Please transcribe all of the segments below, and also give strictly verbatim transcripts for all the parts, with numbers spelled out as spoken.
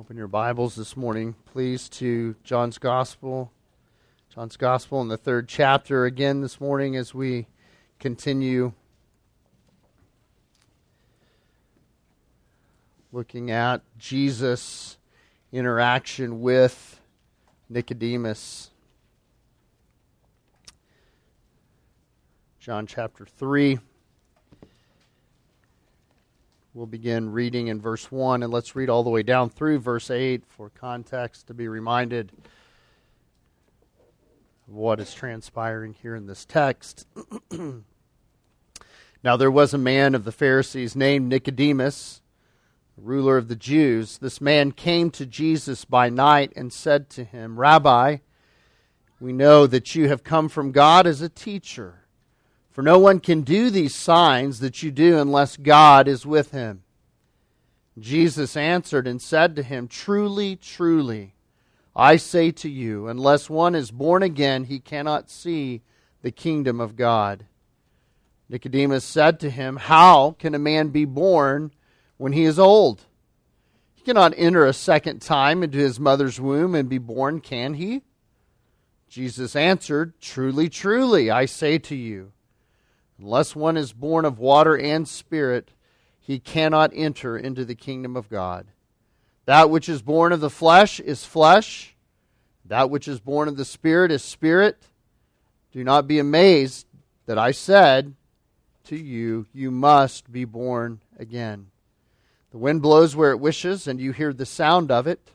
Open your Bibles this morning, please, to John's Gospel. John's Gospel in the third chapter again this morning as we continue looking at Jesus' interaction with Nicodemus. John chapter three. We'll begin reading in verse one, and let's read all the way down through verse eight for context, to be reminded of what is transpiring here in this text. Now there was a man of the Pharisees named Nicodemus, ruler of the Jews. This man came to Jesus by night and said to him, "Rabbi, we know that you have come from God as a teacher. For no one can do these signs that you do unless God is with him." Jesus answered and said to him, "Truly, truly, I say to you, unless one is born again, he cannot see the kingdom of God." Nicodemus said to him, "How can a man be born when he is old? He cannot enter a second time into his mother's womb and be born, can he?" Jesus answered, "Truly, truly, I say to you, unless one is born of water and spirit, he cannot enter into the kingdom of God. That which is born of the flesh is flesh. That which is born of the spirit is spirit. Do not be amazed that I said to you, you must be born again. The wind blows where it wishes, and you hear the sound of it,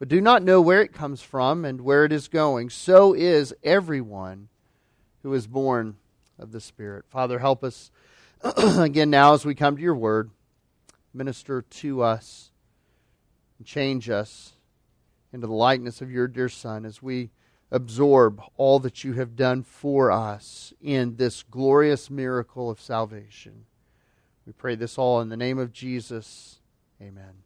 but do not know where it comes from and where it is going. So is everyone who is born again of the Spirit." Father, help us again now as we come to your word. Minister to us and change us into the likeness of your dear Son as we absorb all that you have done for us in this glorious miracle of salvation. We pray this all in the name of Jesus. Amen.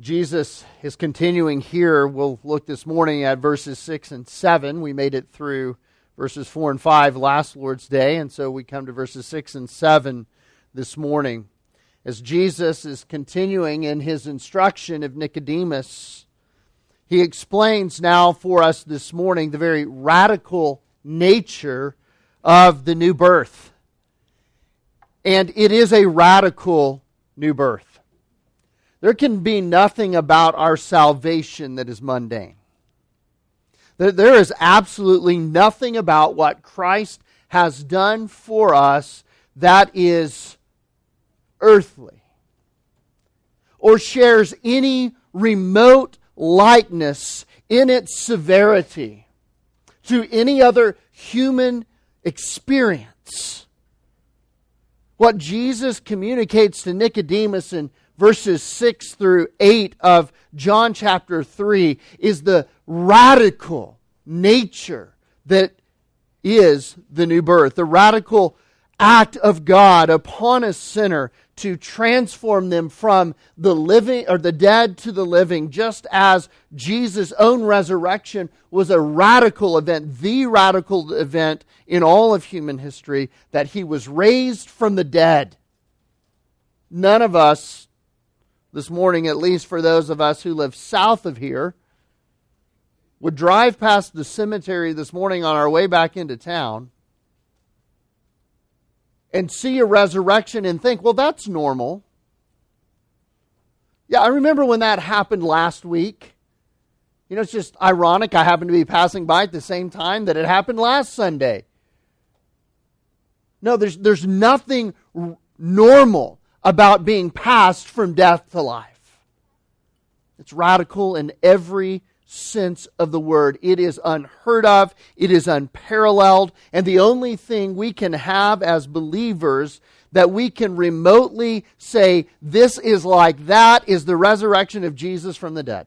Jesus is continuing here. We'll look this morning at verses six and seven. We made it through verses four and five last Lord's Day, and so we come to verses six and seven this morning, as Jesus is continuing in his instruction of Nicodemus. He explains now for us this morning the very radical nature of the new birth. And it is a radical new birth. There can be nothing about our salvation that is mundane. There is absolutely nothing about what Christ has done for us that is earthly or shares any remote likeness in its severity to any other human experience. What Jesus communicates to Nicodemus in verses six through eight of John chapter three is the radical nature that is the new birth, the radical act of God upon a sinner to transform them from the living or the dead to the living, just as Jesus' own resurrection was a radical event, the radical event in all of human history, that he was raised from the dead. None of us this morning, at least for those of us who live south of here, would drive past the cemetery this morning on our way back into town and see a resurrection and think, well, that's normal. Yeah, I remember when that happened last week. You know, it's just ironic. I happened to be passing by at the same time that it happened last Sunday. No, there's, there's nothing r- normal about being passed from death to life. It's radical in every sense of the word. It is unheard of. It is unparalleled. And the only thing we can have as believers that we can remotely say, this is like that, is the resurrection of Jesus from the dead.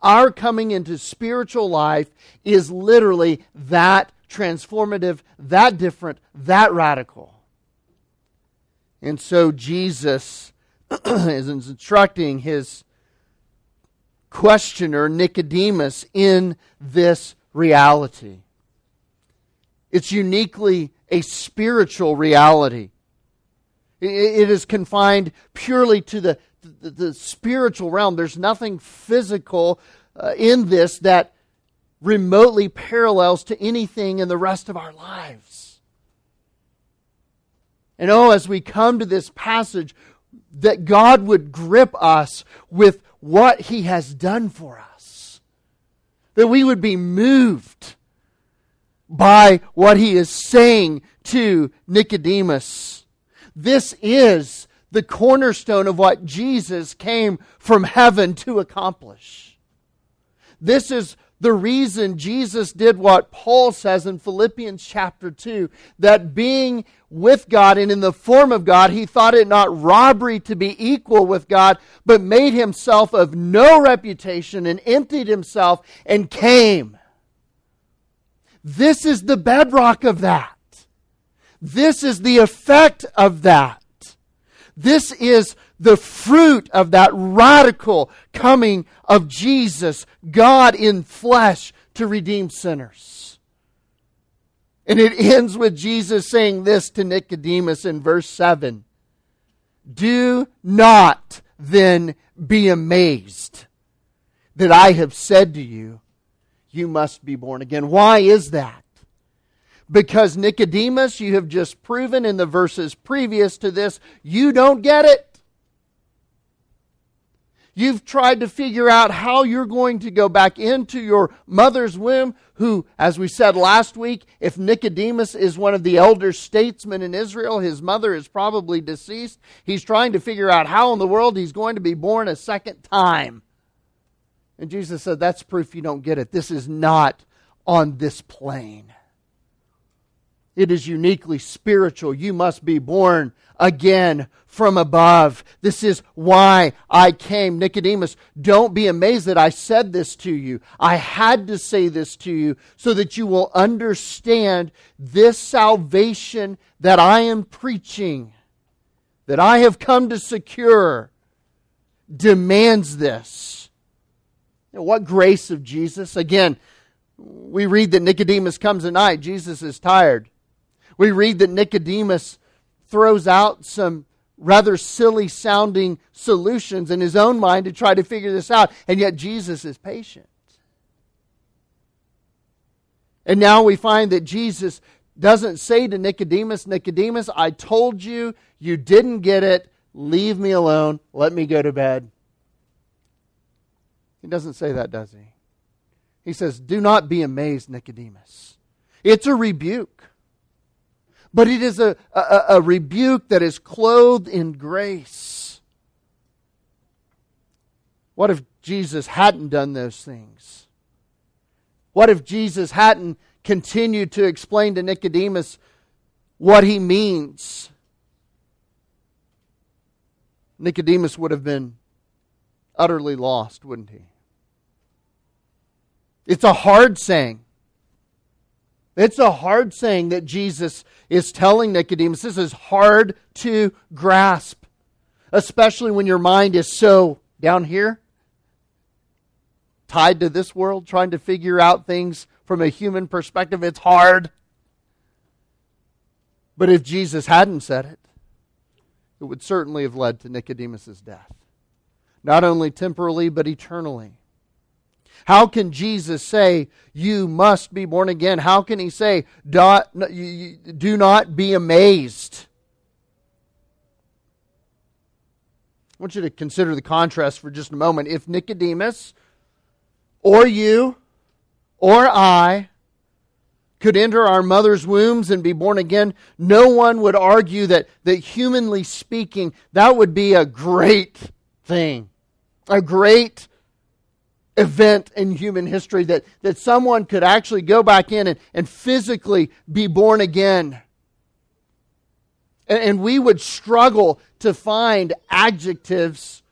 Our coming into spiritual life is literally that transformative, that different, that radical. And so Jesus is instructing his questioner Nicodemus in this reality. It's uniquely a spiritual reality. It is confined purely to the the, the spiritual realm. There's nothing physical uh, in this that remotely parallels to anything in the rest of our lives. And oh, as we come to this passage, that God would grip us with what He has done for us. That we would be moved by what He is saying to Nicodemus. This is the cornerstone of what Jesus came from heaven to accomplish. This is the reason Jesus did what Paul says in Philippians chapter two, that being with God and in the form of God, He thought it not robbery to be equal with God, but made Himself of no reputation and emptied Himself and came. This is the bedrock of that. This is the effect of that. This is the fruit of that radical coming of Jesus, God in flesh, to redeem sinners. And it ends with Jesus saying this to Nicodemus in verse seven. Do not then be amazed that I have said to you, you must be born again. Why is that? Because Nicodemus, you have just proven in the verses previous to this, you don't get it. You've tried to figure out how you're going to go back into your mother's womb, who, as we said last week, if Nicodemus is one of the elder statesmen in Israel, his mother is probably deceased. He's trying to figure out how in the world he's going to be born a second time. And Jesus said, that's proof you don't get it. This is not on this plane. It is uniquely spiritual. You must be born again from above. This is why I came. Nicodemus, don't be amazed that I said this to you. I had to say this to you so that you will understand this salvation that I am preaching, that I have come to secure, demands this. And what grace of Jesus. Again, we read that Nicodemus comes at night. Jesus is tired. We read that Nicodemus throws out some rather silly sounding solutions in his own mind to try to figure this out. And yet Jesus is patient. And now we find that Jesus doesn't say to Nicodemus, Nicodemus, I told you, you didn't get it. Leave me alone. Let me go to bed. He doesn't say that, does he? He says, do not be amazed, Nicodemus. It's a rebuke. But it is a, a, a rebuke that is clothed in grace. What if Jesus hadn't done those things? What if Jesus hadn't continued to explain to Nicodemus what He means? Nicodemus would have been utterly lost, wouldn't he? It's a hard saying. It's a hard saying that Jesus is telling Nicodemus. This is hard to grasp, especially when your mind is so down here, tied to this world, trying to figure out things from a human perspective. It's hard. But if Jesus hadn't said it, it would certainly have led to Nicodemus' death, not only temporally, but eternally. How can Jesus say, you must be born again? How can He say, do not be amazed? I want you to consider the contrast for just a moment. If Nicodemus, or you, or I, could enter our mother's wombs and be born again, no one would argue that, that humanly speaking, that would be a great thing. A great event in human history that, that someone could actually go back in and, and physically be born again. And, and we would struggle to find adjectives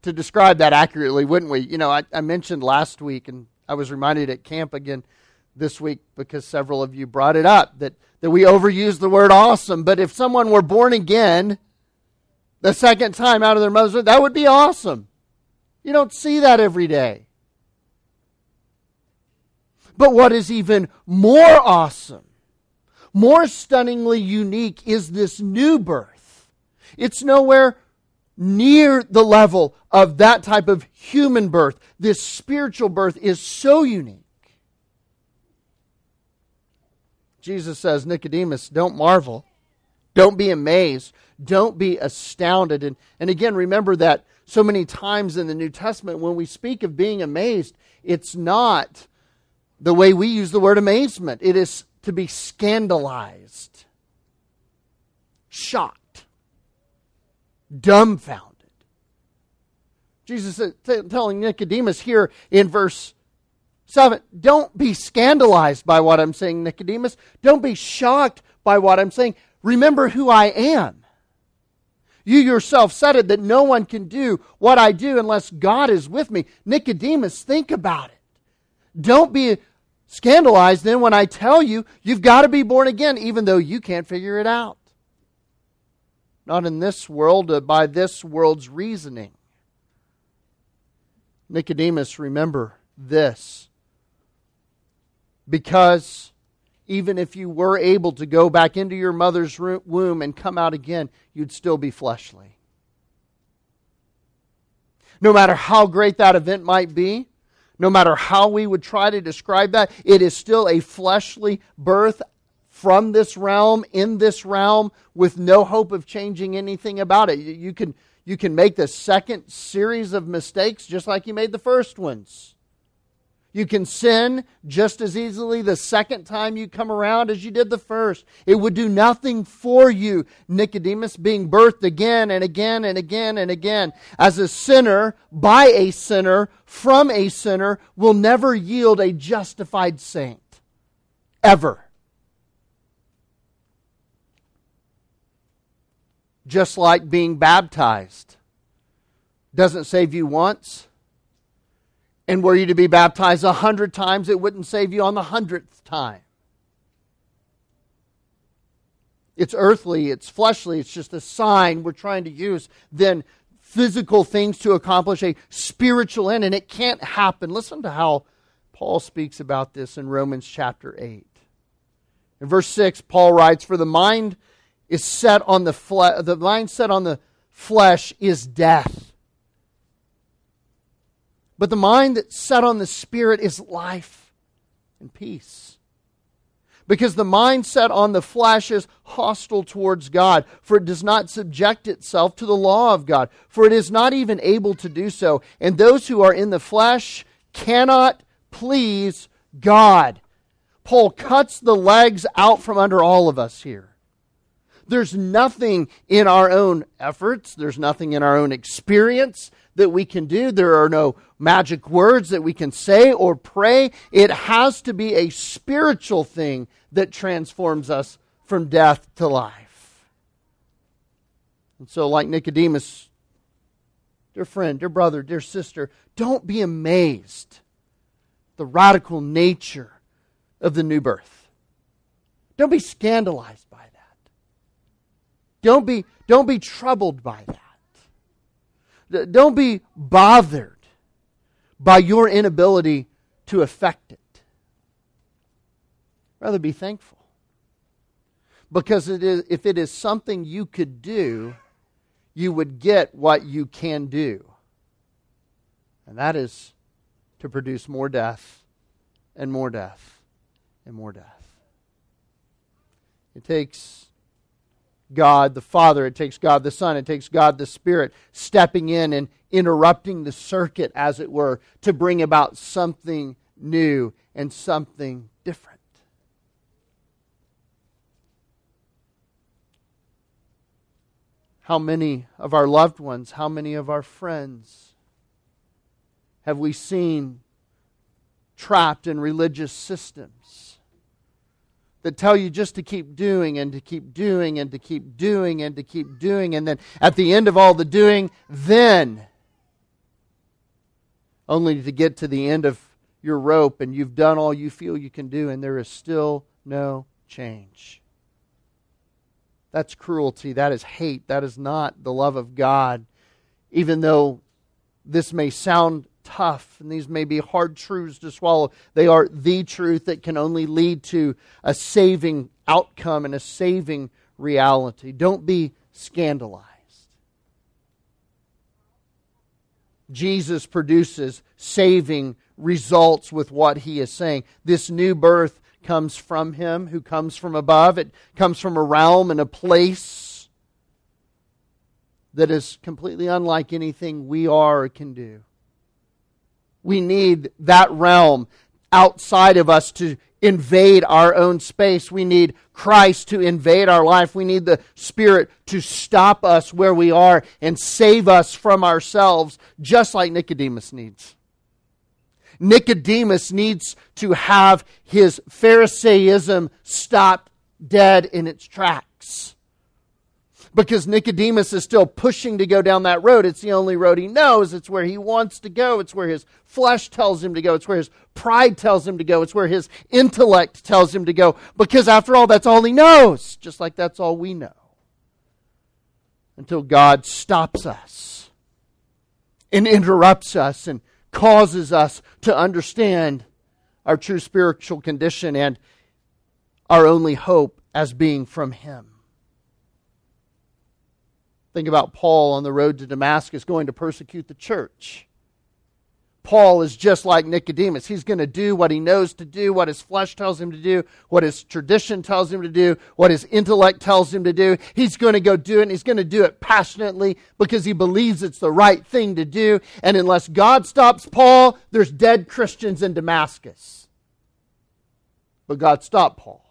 to describe that accurately, wouldn't we? You know, I, I mentioned last week, and I was reminded at camp again this week because several of you brought it up, that, that we overuse the word awesome. But if someone were born again the second time out of their mother's womb, that would be awesome. You don't see that every day. But what is even more awesome, more stunningly unique, is this new birth. It's nowhere near the level of that type of human birth. This spiritual birth is so unique. Jesus says, Nicodemus, don't marvel. Don't be amazed. Don't be astounded. And, and again, remember that so many times in the New Testament, when we speak of being amazed, it's not the way we use the word amazement. It is to be scandalized, shocked, dumbfounded. Jesus is t- telling Nicodemus here in verse seven, don't be scandalized by what I'm saying, Nicodemus. Don't be shocked by what I'm saying. Remember who I am. You yourself said it, that no one can do what I do unless God is with me. Nicodemus, think about it. Don't be scandalized then when I tell you you've got to be born again, even though you can't figure it out. Not in this world, but by this world's reasoning. Nicodemus, remember this. Because even if you were able to go back into your mother's womb and come out again, you'd still be fleshly. No matter how great that event might be, no matter how we would try to describe that, it is still a fleshly birth from this realm, in this realm, with no hope of changing anything about it. You can, you can make the second series of mistakes just like you made the first ones. You can sin just as easily the second time you come around as you did the first. It would do nothing for you, Nicodemus, being birthed again and again and again and again. As a sinner, by a sinner, from a sinner, will never yield a justified saint. Ever. Just like being baptized doesn't save you once. And were you to be baptized a hundred times, it wouldn't save you on the hundredth time. It's earthly, it's fleshly, it's just a sign we're trying to use then physical things to accomplish a spiritual end, and it can't happen. Listen to how Paul speaks about this in Romans chapter eight. In verse six, Paul writes, For the mind is set on the flesh, the mind set on the flesh is death. But the mind that's set on the Spirit is life and peace. Because the mind set on the flesh is hostile towards God, for it does not subject itself to the law of God, for it is not even able to do so. And those who are in the flesh cannot please God. Paul cuts the legs out from under all of us here. There's nothing in our own efforts. There's nothing in our own experience that we can do. There are no magic words that we can say or pray. It has to be a spiritual thing that transforms us from death to life. And so, like Nicodemus, dear friend, dear brother, dear sister, don't be amazed at the radical nature of the new birth. Don't be scandalized by that. Don't be, don't be troubled by that. Don't be bothered by your inability to affect it. Rather be thankful. Because it is, if it is something you could do, you would get what you can do. And that is to produce more death and more death and more death. It takes God the Father, it takes God the Son, it takes God the Spirit stepping in and interrupting the circuit, as it were, to bring about something new and something different. How many of our loved ones, how many of our friends have we seen trapped in religious systems that tell you just to keep doing and to keep doing and to keep doing and to keep doing, and then at the end of all the doing, then only to get to the end of your rope and you've done all you feel you can do and there is still no change. That's cruelty. That is hate. That is not the love of God. Even though this may sound tough, and these may be hard truths to swallow, they are the truth that can only lead to a saving outcome and a saving reality. Don't be scandalized. Jesus produces saving results with what he is saying. This new birth comes from him who comes from above. It comes from a realm and a place that is completely unlike anything we are or can do. We need that realm outside of us to invade our own space. We need Christ to invade our life. We need the Spirit to stop us where we are and save us from ourselves, just like Nicodemus needs. Nicodemus needs to have his Pharisaism stopped dead in its tracks, because Nicodemus is still pushing to go down that road. It's the only road he knows. It's where he wants to go. It's where his flesh tells him to go. It's where his pride tells him to go. It's where his intellect tells him to go. Because after all, that's all he knows. Just like that's all we know. Until God stops us and interrupts us and causes us to understand our true spiritual condition and our only hope as being from him. Think about Paul on the road to Damascus going to persecute the church. Paul is just like Nicodemus. He's going to do what he knows to do, what his flesh tells him to do, what his tradition tells him to do, what his intellect tells him to do. He's going to go do it, and he's going to do it passionately because he believes it's the right thing to do. And unless God stops Paul, there's dead Christians in Damascus. But God stopped Paul.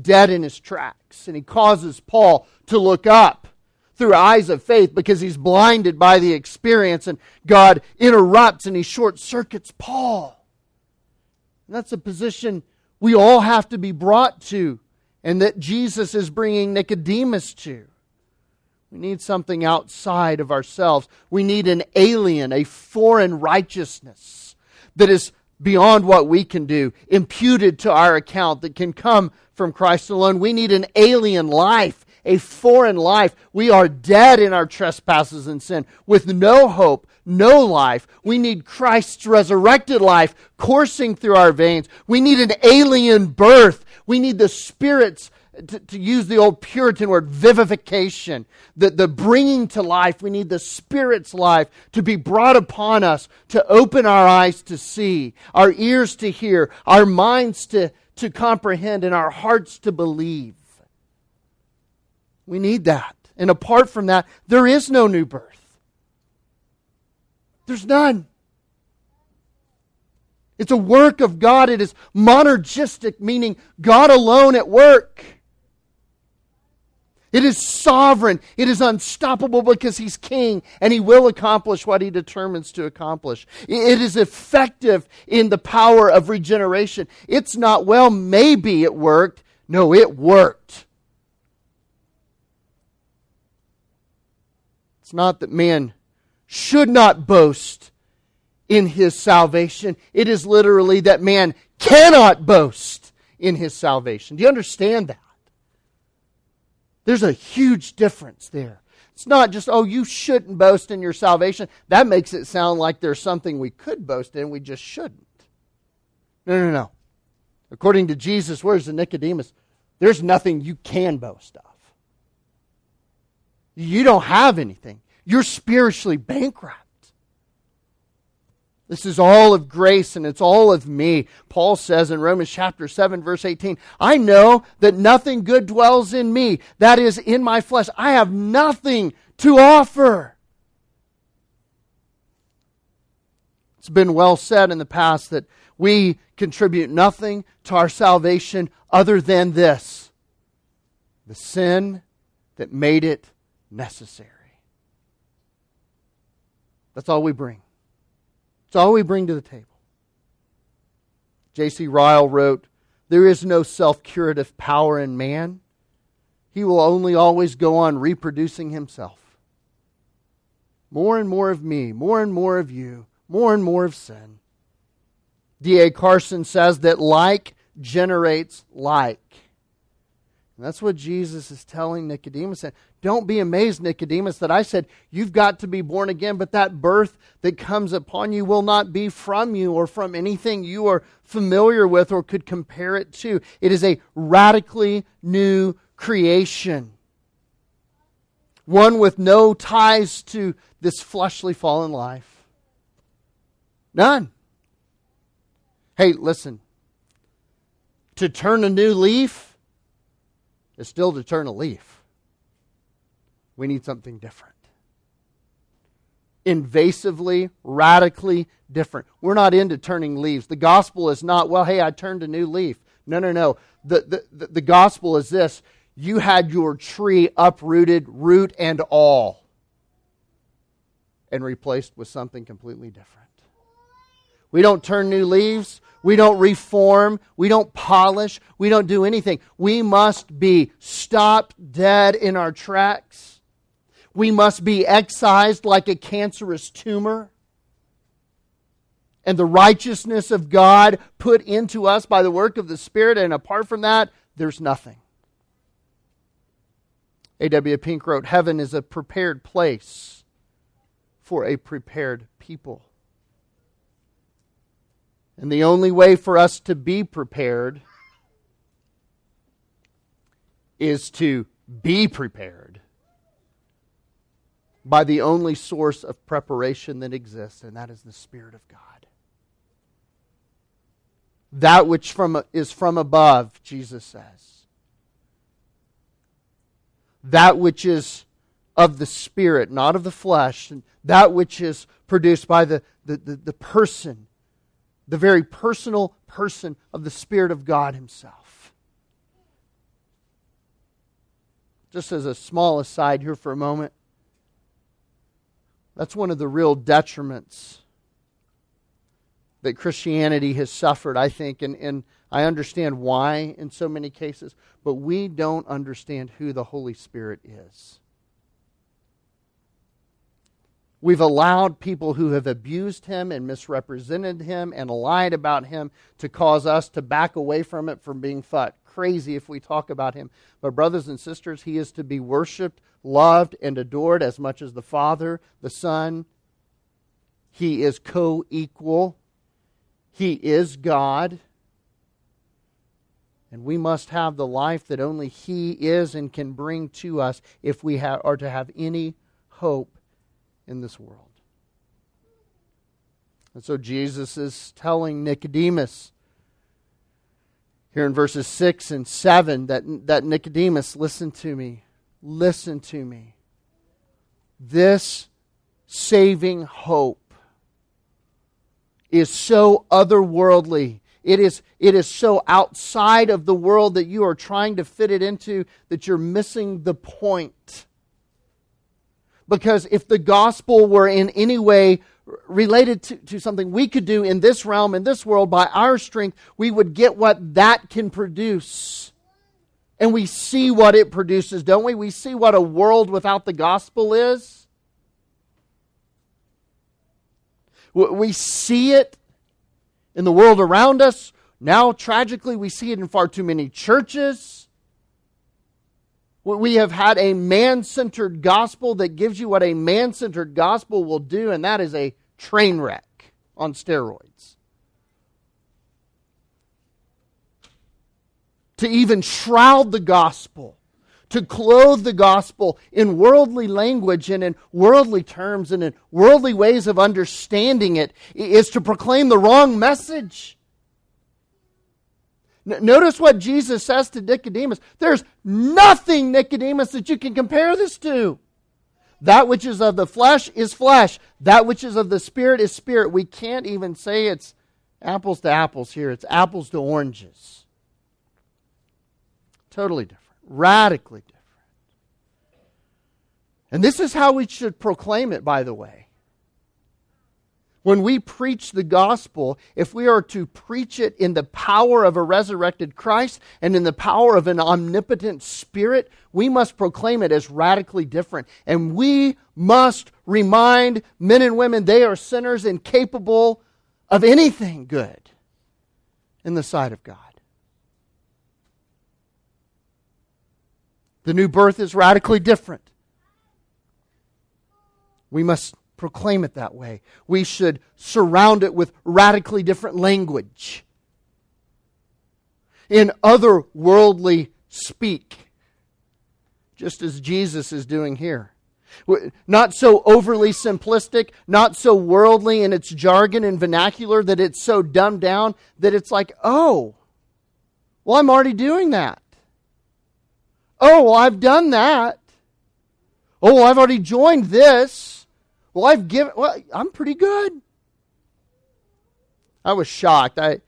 Dead in his tracks. And he causes Paul to look up through eyes of faith because he's blinded by the experience, and God interrupts and he short circuits Paul. And that's a position we all have to be brought to, and that Jesus is bringing Nicodemus to. We need something outside of ourselves. We need an alien, a foreign righteousness that is beyond what we can do, imputed to our account, that can come from Christ alone. We need an alien life, a foreign life. We are dead in our trespasses and sin, with no hope, no life. We need Christ's resurrected life coursing through our veins. We need an alien birth. We need the Spirit's, to, to use the old Puritan word, vivification, the, the bringing to life. We need the Spirit's life to be brought upon us, to open our eyes to see, our ears to hear, our minds to to comprehend, and our hearts to believe. We need that. And apart from that, there is no new birth. There's none. It's a work of God. It is monergistic, meaning God alone at work. It is sovereign. It is unstoppable because he's king, and he will accomplish what he determines to accomplish. It is effective in the power of regeneration. It's not, well, maybe it worked. No, it worked. It's not that man should not boast in his salvation. It is literally that man cannot boast in his salvation. Do you understand that? There's a huge difference there. It's not just, oh, you shouldn't boast in your salvation. That makes it sound like there's something we could boast in, we just shouldn't. No, no, no. According to Jesus, where's the Nicodemus? There's nothing you can boast of. You don't have anything. You're spiritually bankrupt. This is all of grace, and it's all of me. Paul says in Romans chapter seven, verse eighteen, I know that nothing good dwells in me, that is, in my flesh. I have nothing to offer. It's been well said in the past that we contribute nothing to our salvation other than this: the sin that made it necessary. That's all we bring. It's all we bring to the table. J C Ryle wrote, there is no self-curative power in man. He will only always go on reproducing himself. More and more of me, more and more of you, more and more of sin. D A Carson says that like generates like. And that's what Jesus is telling Nicodemus. And don't be amazed, Nicodemus, that I said, you've got to be born again, but that birth that comes upon you will not be from you or from anything you are familiar with or could compare it to. It is a radically new creation. one with no ties to this fleshly fallen life. None. Hey, listen. To turn a new leaf is still to turn a leaf. We need something different. Invasively, radically different. We're not into turning leaves. The gospel is not, well, hey, I turned a new leaf. No, no, no. The, the, the gospel is this. You had your tree uprooted, root and all, and replaced with something completely different. We don't turn new leaves. We don't reform. We don't polish. We don't do anything. We must be stopped dead in our tracks. We must be excised like a cancerous tumor. And the righteousness of God put into us by the work of the Spirit. And apart from that, there's nothing. A W Pink wrote, "Heaven is a prepared place for a prepared people." And the only way for us to be prepared is to be prepared by the only source of preparation that exists, and that is the Spirit of God. That which from is from above, Jesus says. That which is of the Spirit, not of the flesh, and that which is produced by the, the, the, the person, the very personal person of the Spirit of God Himself. Just as a small aside here for a moment, that's one of the real detriments that Christianity has suffered, I think, and, and I understand why in so many cases, but we don't understand who the Holy Spirit is. We've allowed people who have abused Him and misrepresented Him and lied about Him to cause us to back away from it, from being thought crazy if we talk about Him. But brothers and sisters, He is to be worshipped, loved, and adored as much as the Father, the Son. He is co-equal. He is God. And we must have the life that only He is and can bring to us if we ha- are to have any hope in this world. And so Jesus is telling Nicodemus here in verses six and seven that, that Nicodemus, listen to me. Listen to me. This saving hope is so otherworldly. It is, it is so outside of the world that you are trying to fit it into that you're missing the point. Because if the gospel were in any way related to, to something we could do in this realm, in this world, by our strength, we would get what that can produce. And we see what it produces, don't we? We see what a world without the gospel is. We see it in the world around us. Now, tragically, we see it in far too many churches. We have had a man-centered gospel that gives you what a man-centered gospel will do, and that is a train wreck on steroids. To even shroud the gospel, to clothe the gospel in worldly language and in worldly terms and in worldly ways of understanding it, is to proclaim the wrong message. Notice what Jesus says to Nicodemus. There's nothing, Nicodemus, that you can compare this to. That which is of the flesh is flesh. That which is of the Spirit is spirit. We can't even say it's apples to apples here. It's apples to oranges. Totally different. Radically different. And this is how we should proclaim it, by the way. When we preach the gospel, if we are to preach it in the power of a resurrected Christ and in the power of an omnipotent Spirit, we must proclaim it as radically different. And we must remind men and women they are sinners incapable of anything good in the sight of God. The new birth is radically different. We must proclaim it that way. We should surround it with radically different language. In otherworldly speak. Just as Jesus is doing here. Not so overly simplistic, not so worldly in its jargon and vernacular that it's so dumbed down that it's like, oh, well, I'm already doing that. Oh, well, I've done that. Oh, well, I've already joined this. Well, I've given, well, I'm pretty good. I was shocked. I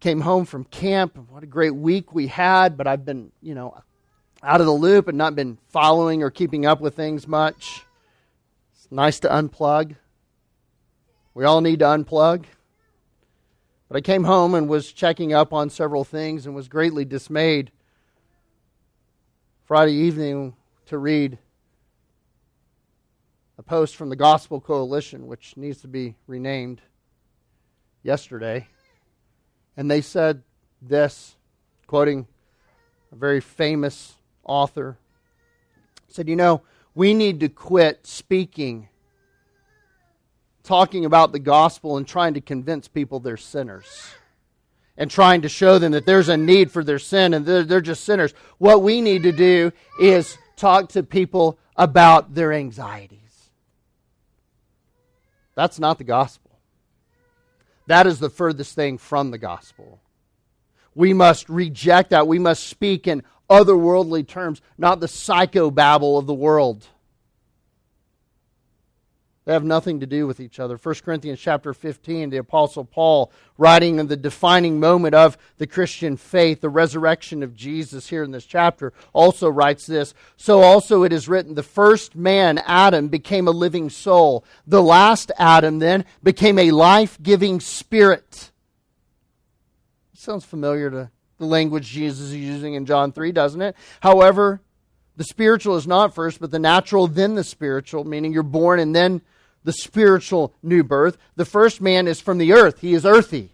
came home from camp, and what a great week we had, but I've been, you know, out of the loop and not been following or keeping up with things much. It's nice to unplug. We all need to unplug. But I came home and was checking up on several things and was greatly dismayed Friday evening to read a post from the Gospel Coalition, which needs to be renamed, yesterday. And they said this, quoting a very famous author, said, you know, we need to quit speaking, talking about the gospel and trying to convince people they're sinners and trying to show them that there's a need for their sin and they're, they're just sinners. What we need to do is talk to people about their anxieties. That's not the gospel. That is the furthest thing from the gospel. We must reject that. We must speak in otherworldly terms, not the psychobabble of the world. They have nothing to do with each other. First Corinthians chapter fifteen, the Apostle Paul, writing in the defining moment of the Christian faith, the resurrection of Jesus here in this chapter, also writes this, so also it is written, the first man, Adam, became a living soul. The last Adam, then, became a life-giving spirit. Sounds familiar to the language Jesus is using in John three, doesn't it? However, the spiritual is not first, but the natural, then the spiritual, meaning you're born and then the spiritual new birth. The first man is from the earth. He is earthy.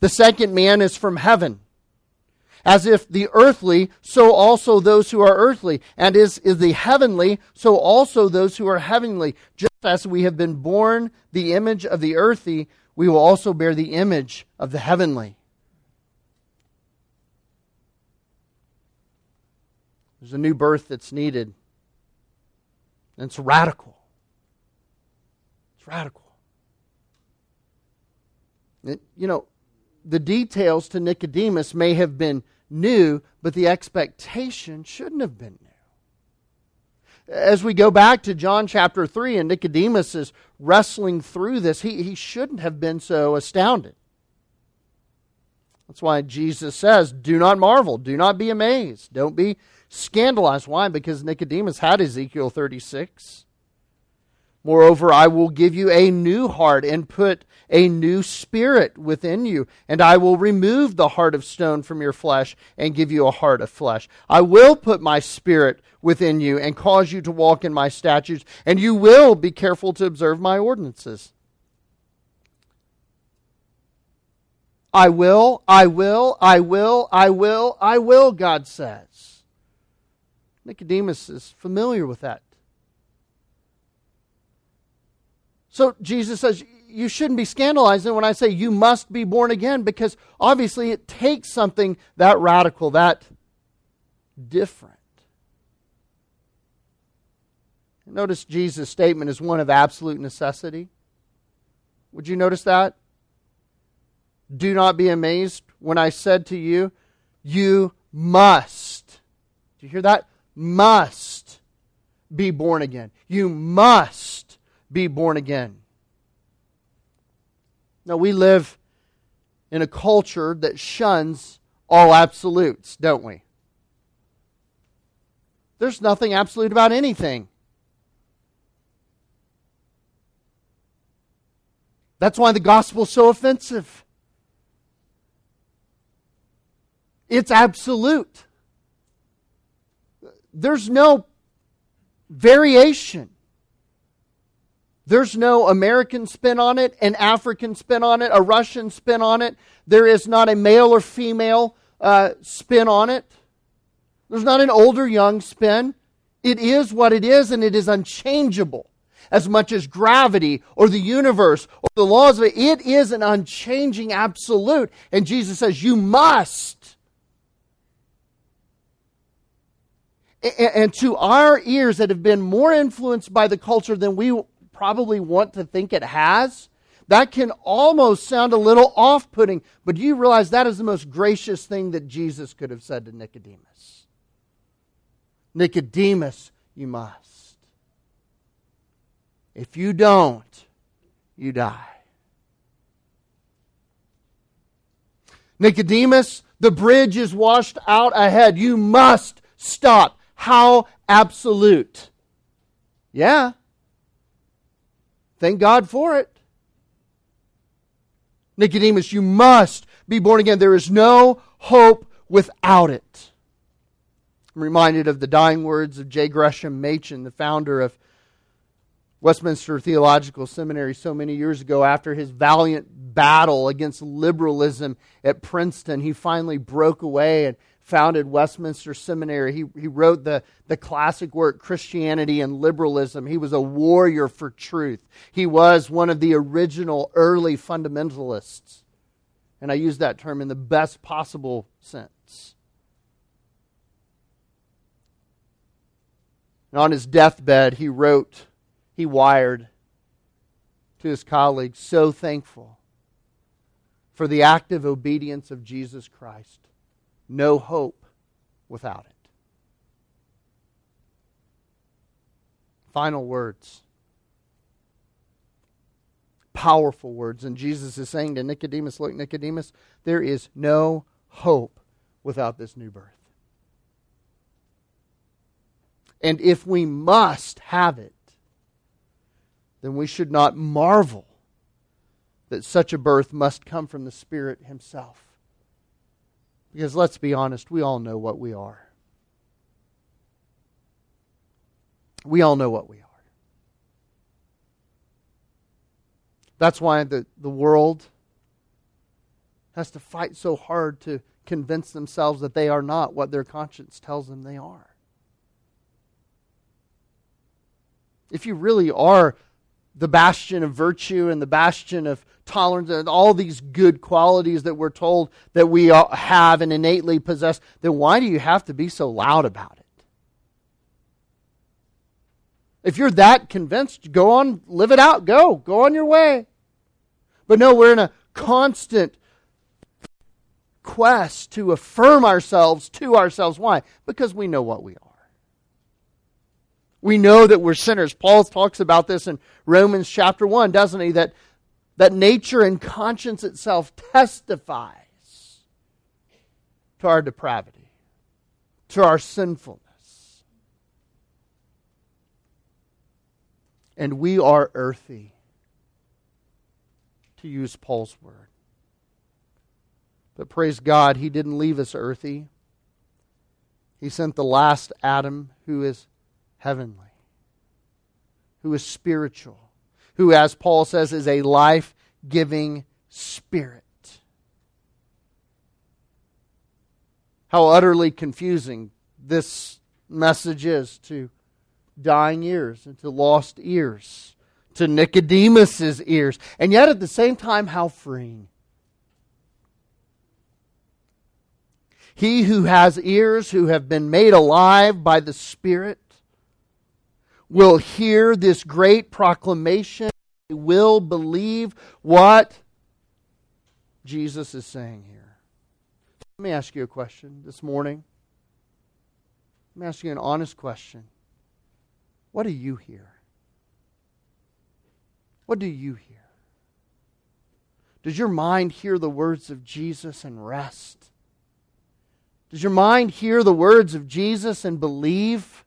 The second man is from heaven. As if the earthly, so also those who are earthly. And is, is the heavenly, so also those who are heavenly. Just as we have been born the image of the earthy, we will also bear the image of the heavenly. There's a new birth that's needed. And it's radical. It's radical. It, you know, the details to Nicodemus may have been new, but the expectation shouldn't have been new. As we go back to John chapter three and Nicodemus is wrestling through this, he, he shouldn't have been so astounded. That's why Jesus says, do not marvel, do not be amazed, don't be scandalized. Why? Because Nicodemus had Ezekiel thirty-six. Moreover, I will give you a new heart and put a new spirit within you, and I will remove the heart of stone from your flesh and give you a heart of flesh. I will put my spirit within you and cause you to walk in my statutes, and you will be careful to observe my ordinances. I will, I will, I will, I will, I will, God says. Nicodemus is familiar with that. So Jesus says, you shouldn't be scandalized. And when I say you must be born again, because obviously it takes something that radical, that different. Notice Jesus' statement is one of absolute necessity. Would you notice that? Do not be amazed when I said to you, you must. Do you hear that? Must be born again. You must be born again. Now, we live in a culture that shuns all absolutes, don't we? There's nothing absolute about anything. That's why the gospel is so offensive. It's absolute. There's no variation. There's no American spin on it, an African spin on it, a Russian spin on it. There is not a male or female uh, spin on it. There's not an old or young spin. It is what it is, and it is unchangeable. As much as gravity or the universe or the laws of it, it is an unchanging absolute. And Jesus says, you must. and to our ears that have been more influenced by the culture than we probably want to think it has, that can almost sound a little off-putting. But do you realize that is the most gracious thing that Jesus could have said to Nicodemus? Nicodemus, you must. If you don't, you die. Nicodemus, the bridge is washed out ahead. You must stop. How absolute. Yeah. Thank God for it. Nicodemus, you must be born again. There is no hope without it. I'm reminded of the dying words of J. Gresham Machen, the founder of Westminster Theological Seminary, so many years ago. After his valiant battle against liberalism at Princeton, he finally broke away and founded Westminster Seminary. He, he wrote the, the classic work, Christianity and Liberalism. He was a warrior for truth. He was one of the original early fundamentalists. And I use that term in the best possible sense. And on his deathbed, he wrote, he wired to his colleagues, so thankful for the active obedience of Jesus Christ. No hope without it. Final words. Powerful words. And Jesus is saying to Nicodemus, look, Nicodemus, there is no hope without this new birth. And if we must have it, then we should not marvel that such a birth must come from the Spirit Himself. Because let's be honest, we all know what we are. We all know what we are. That's why the, the world has to fight so hard to convince themselves that they are not what their conscience tells them they are. If you really are the bastion of virtue and the bastion of tolerance and all these good qualities that we're told that we have and innately possess, then why do you have to be so loud about it? If you're that convinced, go on, live it out, go, go on your way. But no, we're in a constant quest to affirm ourselves to ourselves. Why? Because we know what we are. We know that we're sinners. Paul talks about this in Romans chapter one, doesn't he? That, that nature and conscience itself testifies to our depravity, to our sinfulness. And we are earthy, to use Paul's word. But praise God, he didn't leave us earthy. He sent the last Adam, who is heavenly, who is spiritual, who, as Paul says, is a life-giving spirit. How utterly confusing this message is to dying ears and to lost ears, to Nicodemus's ears, and yet at the same time, how freeing. He who has ears, who have been made alive by the Spirit, will hear this great proclamation. They will believe what Jesus is saying here. Let me ask you a question this morning. Let me ask you an honest question. What do you hear? What do you hear? Does your mind hear the words of Jesus and rest? Does your mind hear the words of Jesus and believe?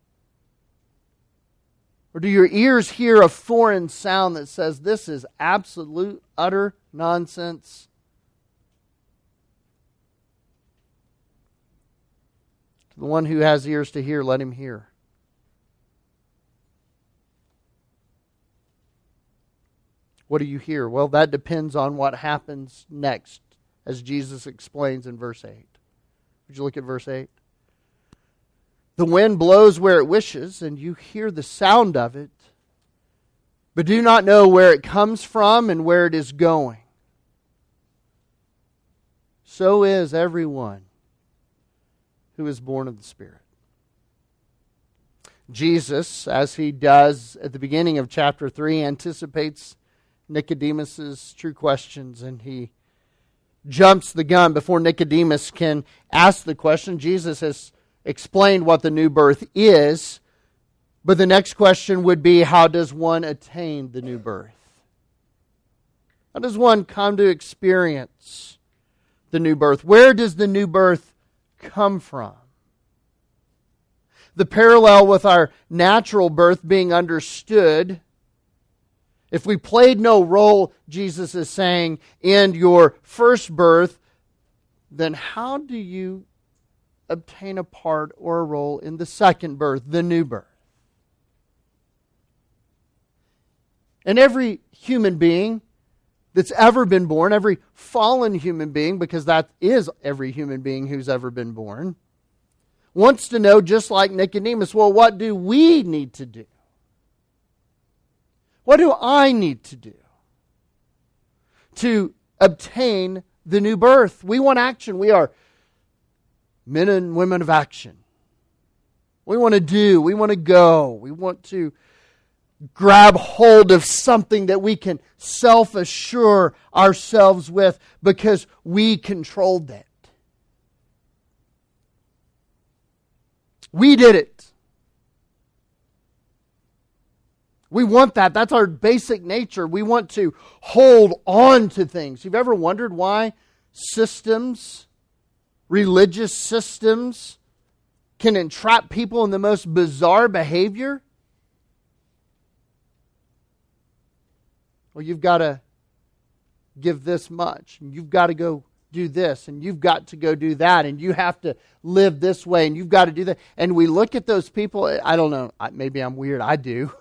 Or do your ears hear a foreign sound that says, this is absolute, utter nonsense? To the one who has ears to hear, let him hear. What do you hear? Well, that depends on what happens next, as Jesus explains in verse eight. Would you look at verse eight? The wind blows where it wishes, and you hear the sound of it, but do not know where it comes from and where it is going. So is everyone who is born of the Spirit. Jesus, as he does at the beginning of chapter three, anticipates Nicodemus's true questions, and he jumps the gun before Nicodemus can ask the question. Jesus has explained what the new birth is, but the next question would be, how does one attain the new birth? How does one come to experience the new birth? Where does the new birth come from? The parallel with our natural birth being understood, if we played no role, Jesus is saying, in your first birth, then how do you obtain a part or a role in the second birth, the new birth? And every human being that's ever been born, every fallen human being, because that is every human being who's ever been born, wants to know, just like Nicodemus, well, what do we need to do? What do I need to do to obtain the new birth? We want action. We are men and women of action. We want to do. We want to go. We want to grab hold of something that we can self-assure ourselves with because we controlled it. We did it. We want that. That's our basic nature. We want to hold on to things. You've ever wondered why systems, religious systems, can entrap people in the most bizarre behavior? Well, you've got to give this much, and you've got to go do this, and you've got to go do that, and you have to live this way, and you've got to do that. And we look at those people, I don't know, maybe I'm weird, I do.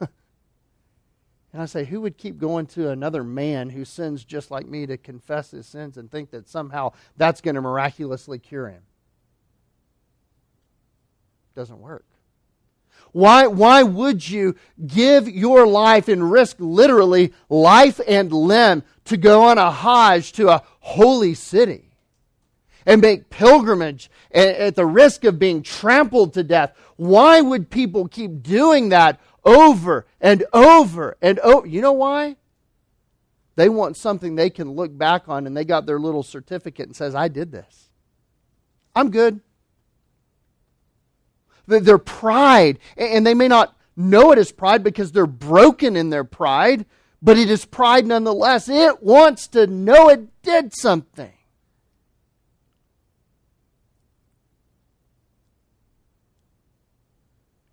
And I say, who would keep going to another man who sins just like me to confess his sins and think that somehow that's going to miraculously cure him? Doesn't work. Why, why would you give your life and risk literally life and limb to go on a Hajj to a holy city and make pilgrimage at the risk of being trampled to death? Why would people keep doing that? Over and over and over. You know why? They want something they can look back on, and they got their little certificate and says, I did this. I'm good. Their pride, and they may not know it as pride because they're broken in their pride, but it is pride nonetheless. It wants to know it did something.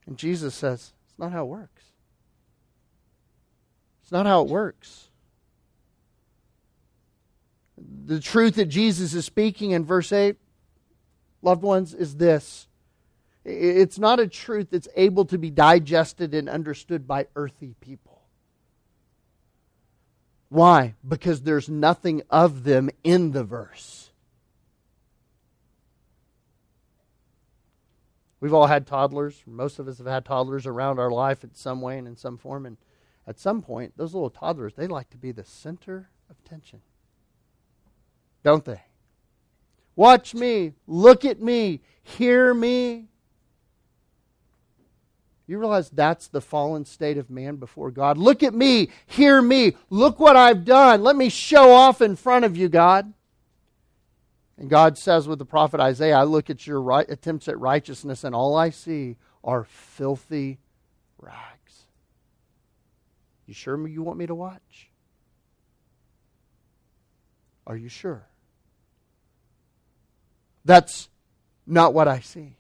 And Jesus says, it's not how it works. It's not how it works. The truth that Jesus is speaking in verse eight, loved ones, is this. It's not a truth that's able to be digested and understood by earthly people. Why? Because there's nothing of them in the verse. We've all had toddlers. Most of us have had toddlers around our life in some way and in some form. And at some point, those little toddlers, they like to be the center of attention. Don't they? Watch me. Look at me. Hear me. You realize that's the fallen state of man before God. Look at me. Hear me. Look what I've done. Let me show off in front of you, God. And God says with the prophet Isaiah, I look at your right, attempts at righteousness, and all I see are filthy rags. You sure you want me to watch? Are you sure? That's not what I see.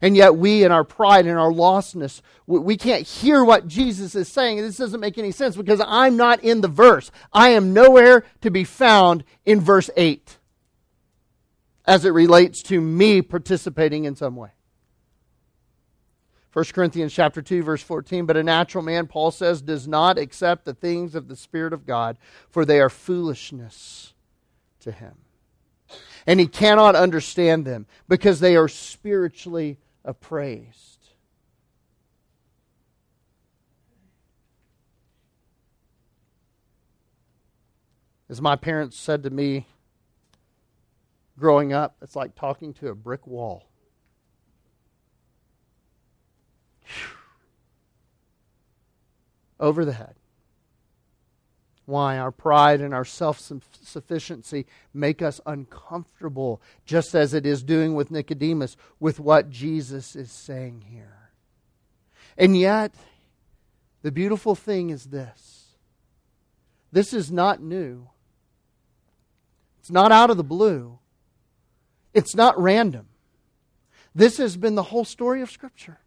And yet we, in our pride and our lostness, we can't hear what Jesus is saying. This doesn't make any sense because I'm not in the verse. I am nowhere to be found in verse eight. As it relates to me participating in some way. First Corinthians chapter two, verse fourteen, but a natural man, Paul says, does not accept the things of the Spirit of God, for they are foolishness to him. And he cannot understand them, because they are spiritually appraised. As my parents said to me, growing up, it's like talking to a brick wall. Whew. over the head. Why? Our pride and our self-sufficiency make us uncomfortable, just as it is doing with Nicodemus, with what Jesus is saying here. And yet, the beautiful thing is this. This is not new. It's not out of the blue. It's not random. This has been the whole story of Scripture.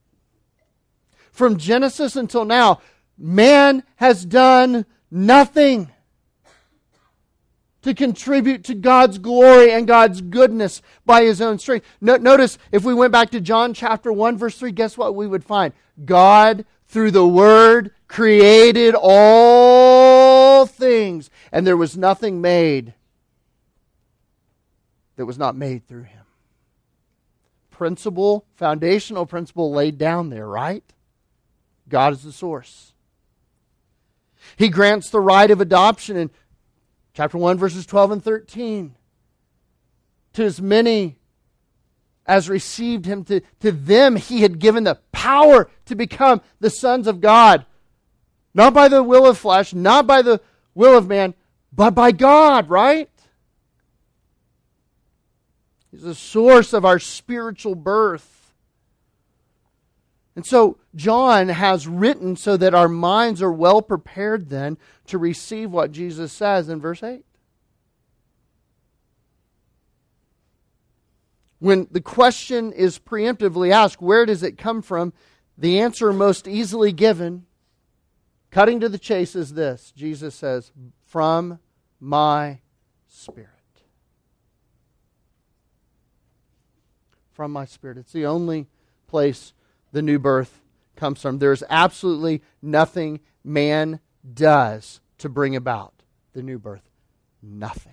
From Genesis until now, man has done nothing to contribute to God's glory and God's goodness by His own strength. No, notice, if we went back to John chapter one, verse three, guess what we would find? God, through the Word, created all things, and there was nothing made that was not made through Him. Principle, foundational principle laid down there, right? God is the source. He grants the right of adoption in chapter one, verses twelve and thirteen. To as many as received Him, to, to them He had given the power to become the sons of God. Not by the will of flesh, not by the will of man, but by God, right? He's the source of our spiritual birth. And so John has written so that our minds are well prepared then to receive what Jesus says in verse eight. When the question is preemptively asked, where does it come from? The answer most easily given, cutting to the chase, is this. Jesus says, from my Spirit. From my Spirit. It's the only place the new birth comes from. There is absolutely nothing man does to bring about the new birth. Nothing.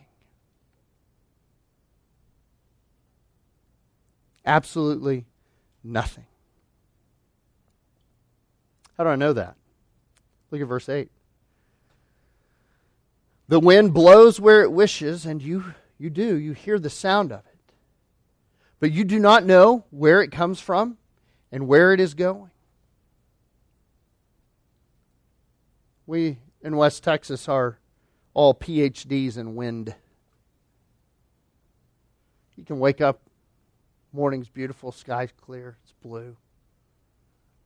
Absolutely nothing. How do I know that? Look at verse eight. The wind blows where it wishes, and you, you do. You hear the sound of it. But you do not know where it comes from and where it is going. We in West Texas are all P H Ds in wind. You can wake up, morning's beautiful, sky's clear, it's blue.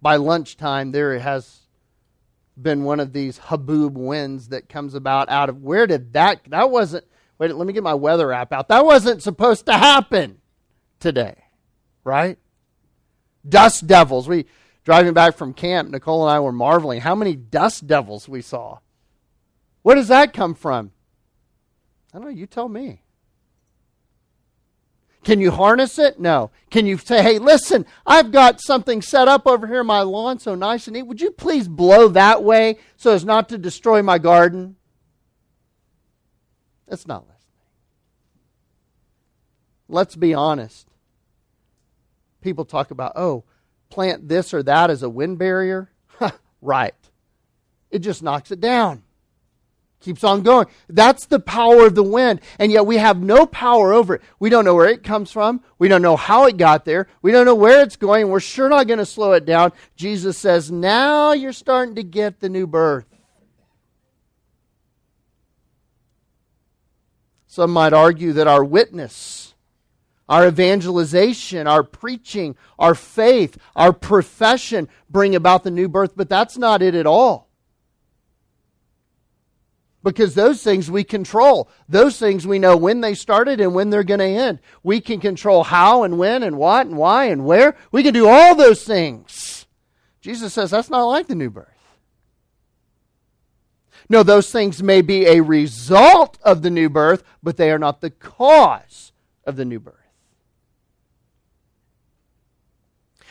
By lunchtime, there has been one of these haboob winds that comes about out of, where did that, that wasn't, wait, let me get my weather app out. That wasn't supposed to happen today, right? Dust devils. We driving back from camp, Nicole and I were marveling how many dust devils we saw. Where does that come from? I don't know. You tell me. Can you harness it? No. Can you say, hey, listen, I've got something set up over here in my lawn so nice and neat. Would you please blow that way so as not to destroy my garden? That's not listening. Let's be honest. People talk about, oh, plant this or that as a wind barrier. Right. It just knocks it down. Keeps on going. That's the power of the wind. And yet we have no power over it. We don't know where it comes from. We don't know how it got there. We don't know where it's going. We're sure not going to slow it down. Jesus says, now you're starting to get the new birth. Some might argue that our witness, our evangelization, our preaching, our faith, our profession bring about the new birth, but that's not it at all. Because those things we control. Those things we know when they started and when they're going to end. We can control how and when and what and why and where. We can do all those things. Jesus says that's not like the new birth. No, those things may be a result of the new birth, but they are not the cause of the new birth.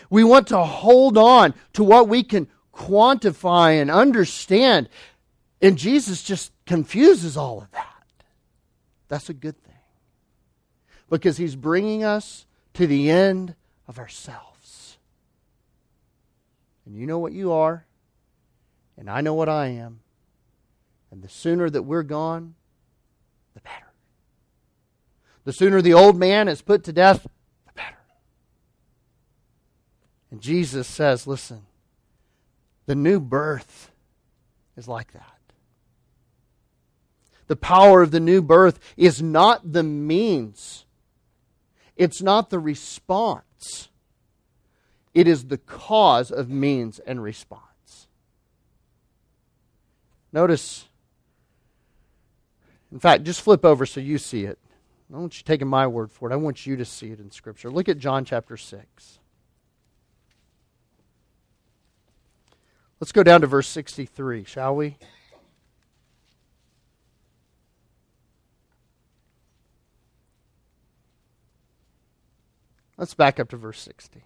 We want to hold on to what we can quantify and understand. And Jesus just confuses all of that. That's a good thing. Because He's bringing us to the end of ourselves. And you know what you are. And I know what I am. And the sooner that we're gone, the better. The sooner the old man is put to death, the better. And Jesus says, listen, the new birth is like that. The power of the new birth is not the means. It's not the response. It is the cause of means and response. Notice, in fact, just flip over so you see it. I don't want you taking my word for it. I want you to see it in Scripture. Look at John chapter six. Let's go down to verse sixty-three, shall we? Let's back up to verse sixty.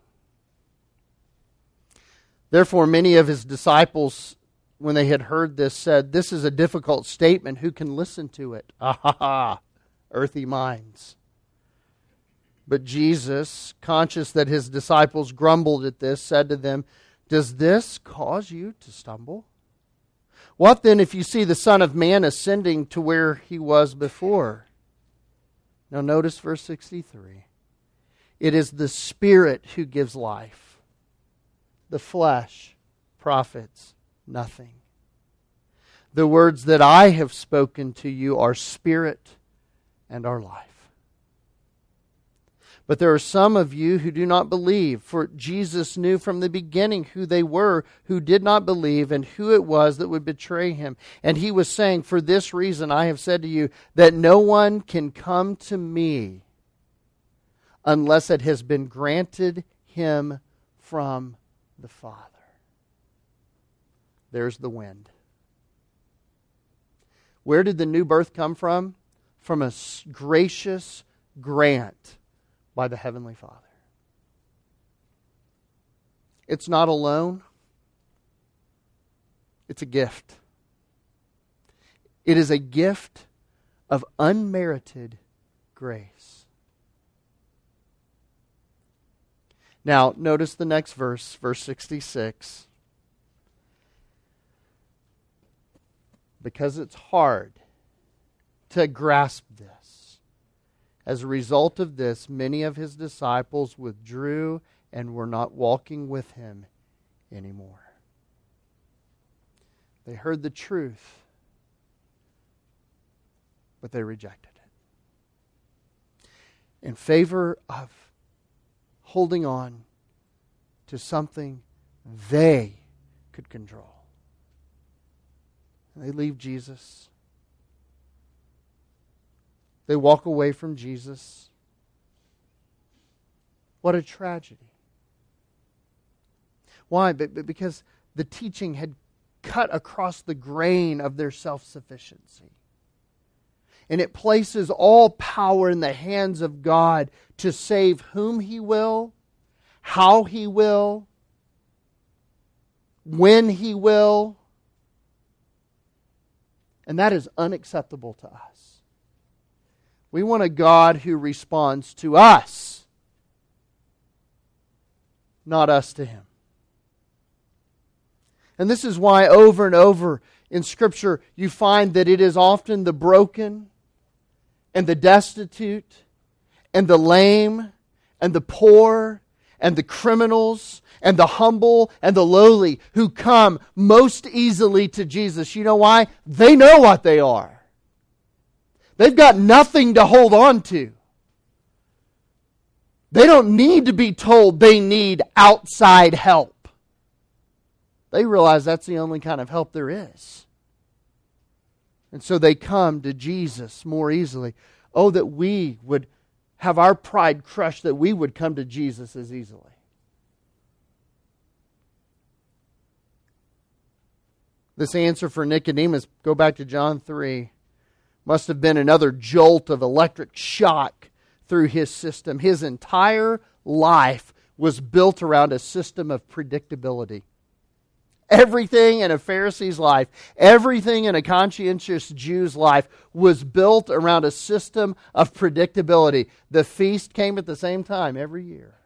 Therefore, many of his disciples, when they had heard this, said, "This is a difficult statement. Who can listen to it?" Ah ha ha! Earthy minds. But Jesus, conscious that his disciples grumbled at this, said to them, "Does this cause you to stumble? What then if you see the Son of Man ascending to where he was before?" Now notice verse sixty-three. It is the Spirit who gives life. The flesh profits nothing. The words that I have spoken to you are Spirit and are life. But there are some of you who do not believe, for Jesus knew from the beginning who they were who did not believe and who it was that would betray him. And he was saying, "For this reason I have said to you, that no one can come to me unless it has been granted him from the Father." There's the wind. Where did the new birth come from? From a gracious grant by the Heavenly Father. It's not a loan. It's a gift. It is a gift of unmerited grace. Now, notice the next verse, verse sixty-six. Because it's hard to grasp this. As a result of this, many of his disciples withdrew and were not walking with him anymore. They heard the truth, but they rejected it in favor of holding on to something they could control. And they leave Jesus. They walk away from Jesus. What a tragedy. Why? But because the teaching had cut across the grain of their self-sufficiency. And it places all power in the hands of God to save whom He will, how He will, when He will. And that is unacceptable to us. We want a God who responds to us, not us to Him. And this is why over and over in Scripture you find that it is often the broken and the destitute, and the lame, and the poor, and the criminals, and the humble, and the lowly, who come most easily to Jesus. You know why? They know what they are. They've got nothing to hold on to. They don't need to be told they need outside help. They realize that's the only kind of help there is. And so they come to Jesus more easily. Oh, that we would have our pride crushed, that we would come to Jesus as easily. This answer for Nicodemus, go back to John three, must have been another jolt of electric shock through his system. His entire life was built around a system of predictability. Everything in a Pharisee's life, everything in a conscientious Jew's life was built around a system of predictability. The feast came at the same time every year.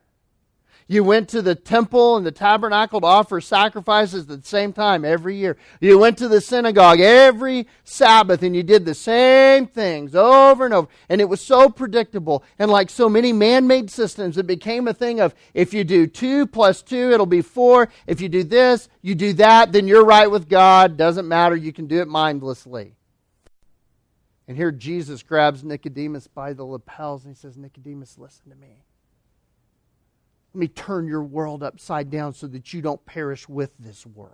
You went to the temple and the tabernacle to offer sacrifices at the same time every year. You went to the synagogue every Sabbath and you did the same things over and over. And it was so predictable. And like so many man-made systems, it became a thing of if you do two plus two, it'll be four. If you do this, you do that, then you're right with God. Doesn't matter. You can do it mindlessly. And here Jesus grabs Nicodemus by the lapels and he says, Nicodemus, listen to me. Let me turn your world upside down so that you don't perish with this world.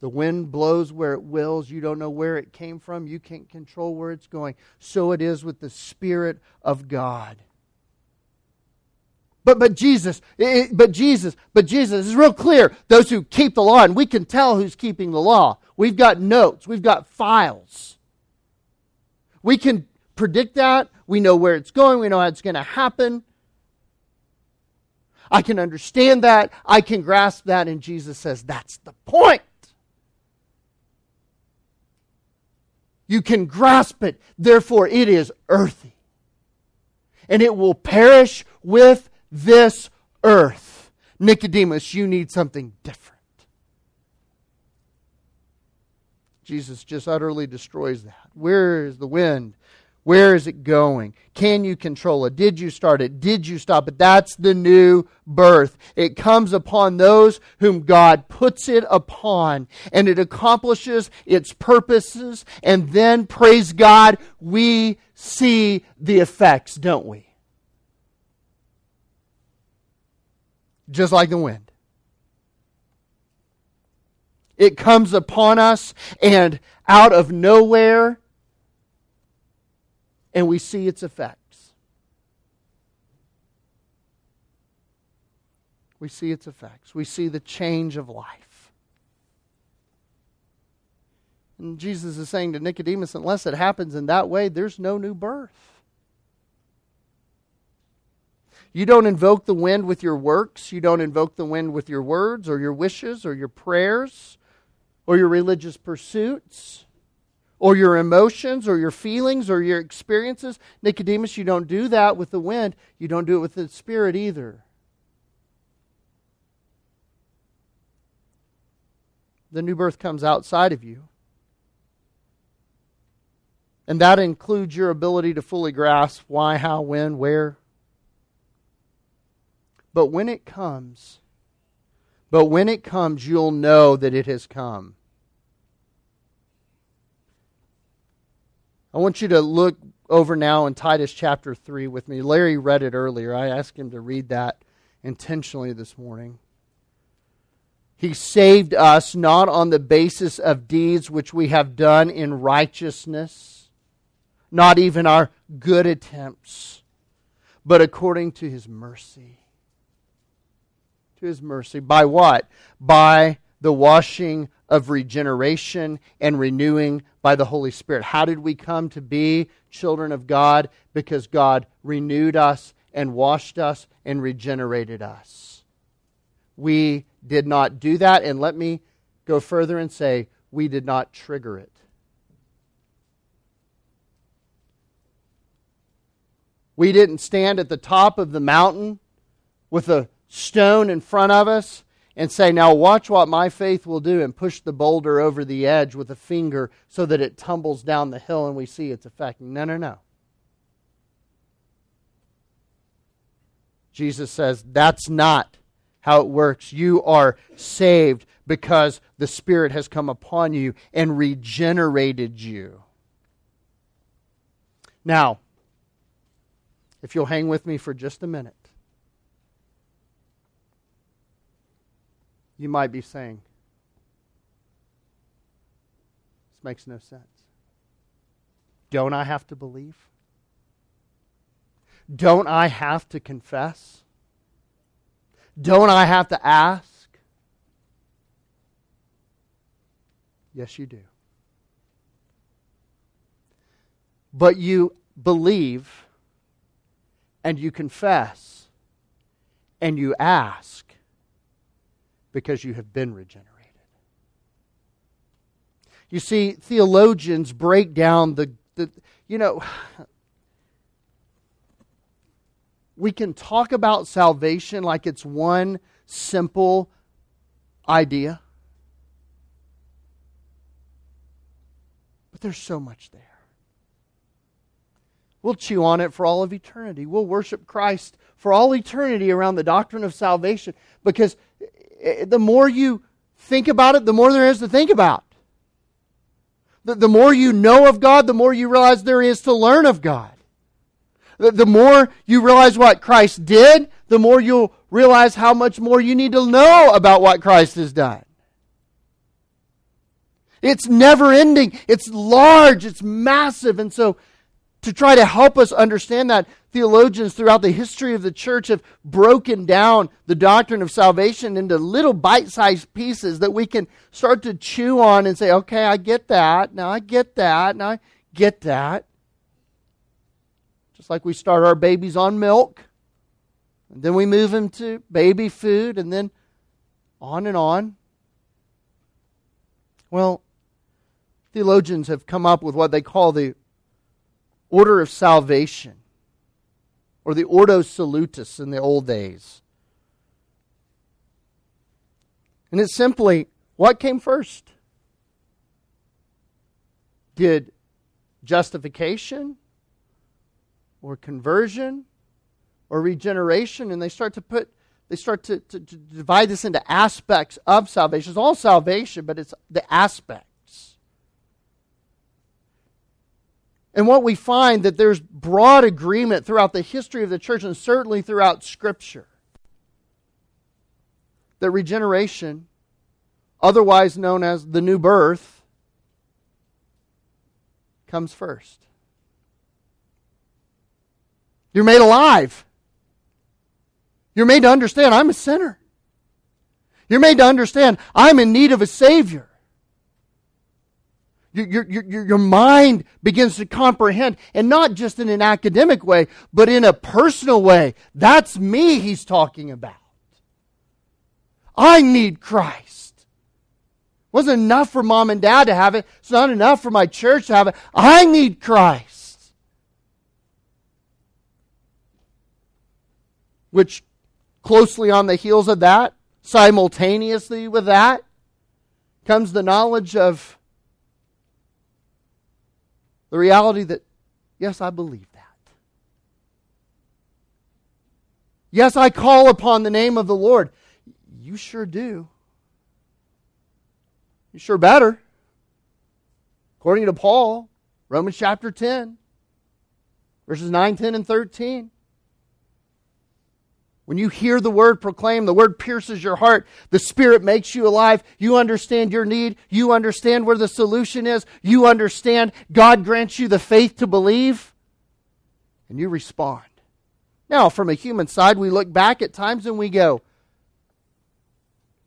The wind blows where it wills. You don't know where it came from. You can't control where it's going. So it is with the Spirit of God. But but Jesus, it, but Jesus, but Jesus, it's real clear. Those who keep the law, and we can tell who's keeping the law. We've got notes. We've got files. We can predict that. We know where it's going. We know how it's going to happen. I can understand that. I can grasp that. And Jesus says, that's the point. You can grasp it. Therefore, it is earthy. And it will perish with this earth. Nicodemus, you need something different. Jesus just utterly destroys that. Where is the wind? Where is it going? Can you control it? Did you start it? Did you stop it? That's the new birth. It comes upon those whom God puts it upon, and it accomplishes its purposes, and then, praise God, we see the effects, don't we? Just like the wind. It comes upon us, and out of nowhere, and we see its effects. We see its effects. We see the change of life. And Jesus is saying to Nicodemus, unless it happens in that way, there's no new birth. You don't invoke the wind with your works. You don't invoke the wind with your words or your wishes or your prayers or your religious pursuits. Or your emotions, or your feelings, or your experiences. Nicodemus, you don't do that with the wind. You don't do it with the Spirit either. The new birth comes outside of you. And that includes your ability to fully grasp why, how, when, where. But when it comes, but when it comes, you'll know that it has come. I want you to look over now in Titus chapter three with me. Larry read it earlier. I asked him to read that intentionally this morning. He saved us not on the basis of deeds which we have done in righteousness, not even our good attempts, but according to His mercy. To His mercy. By what? By the washing of regeneration and renewing by the Holy Spirit. How did we come to be children of God? Because God renewed us and washed us and regenerated us. We did not do that. And let me go further and say, we did not trigger it. We didn't stand at the top of the mountain with a stone in front of us and say, now watch what my faith will do, and push the boulder over the edge with a finger so that it tumbles down the hill and we see its effect. No, no, no. Jesus says that's not how it works. You are saved because the Spirit has come upon you and regenerated you. Now, if you'll hang with me for just a minute, you might be saying, this makes no sense. Don't I have to believe? Don't I have to confess? Don't I have to ask? Yes, you do. But you believe, and you confess, and you ask, because you have been regenerated. You see, theologians break down the, the you know, we can talk about salvation like it's one simple idea. But there's so much there. We'll chew on it for all of eternity. We'll worship Christ for all eternity around the doctrine of salvation, because the more you think about it, the more there is to think about. The, the more you know of God, the more you realize there is to learn of God. The, the more you realize what Christ did, the more you'll realize how much more you need to know about what Christ has done. It's never ending. It's large. It's massive. And so, to try to help us understand that, theologians throughout the history of the church have broken down the doctrine of salvation into little bite-sized pieces that we can start to chew on and say, okay, I get that, now I get that, now I get that. Just like we start our babies on milk, and then we move into baby food, and then on and on. Well, theologians have come up with what they call the order of salvation, or the ordo salutis in the old days. And it's simply, what came first? Did justification or conversion or regeneration? And they start to put, they start to, to, to divide this into aspects of salvation. It's all salvation, but it's the aspect. And what we find that there's broad agreement throughout the history of the church, and certainly throughout Scripture, that regeneration, otherwise known as the new birth, comes first. You're made alive. You're made to understand, I'm a sinner. You're made to understand, I'm in need of a Savior. Your, your, your, your mind begins to comprehend, and not just in an academic way, but in a personal way. That's me he's talking about. I need Christ. It wasn't enough for mom and dad to have it. It's not enough for my church to have it. I need Christ. Which, closely on the heels of that, simultaneously with that, comes the knowledge of the reality that, yes, I believe that. Yes, I call upon the name of the Lord. You sure do. You sure better. According to Paul, Romans chapter ten, verses nine, ten, and thirteen. When you hear the word proclaimed, the word pierces your heart. The Spirit makes you alive. You understand your need. You understand where the solution is. You understand God grants you the faith to believe. And you respond. Now, from a human side, we look back at times and we go,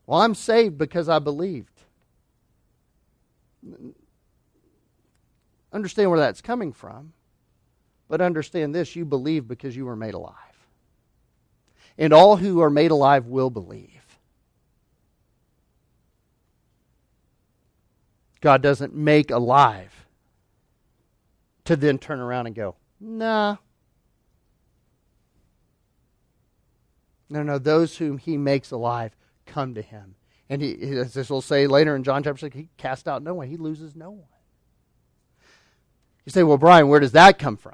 well, I'm saved because I believed. Understand where that's coming from. But understand this, you believe because you were made alive. And all who are made alive will believe. God doesn't make alive to then turn around and go, nah. No, no, those whom He makes alive come to Him. And he, as this will say later in John chapter six, He casts out no one. He loses no one. You say, well, Brian, where does that come from?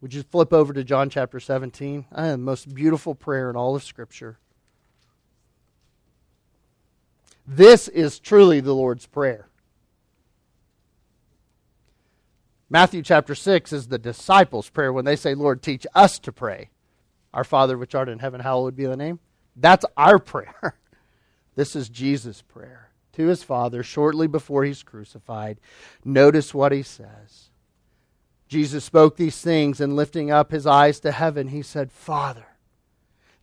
Would you flip over to John chapter seventeen? Ah, the most beautiful prayer in all of Scripture. This is truly the Lord's Prayer. Matthew chapter six is the disciples' prayer when they say, Lord, teach us to pray. Our Father which art in heaven, hallowed be thy name. That's our prayer. This is Jesus' prayer to His Father shortly before He's crucified. Notice what He says. Jesus spoke these things, and lifting up His eyes to heaven, He said, Father,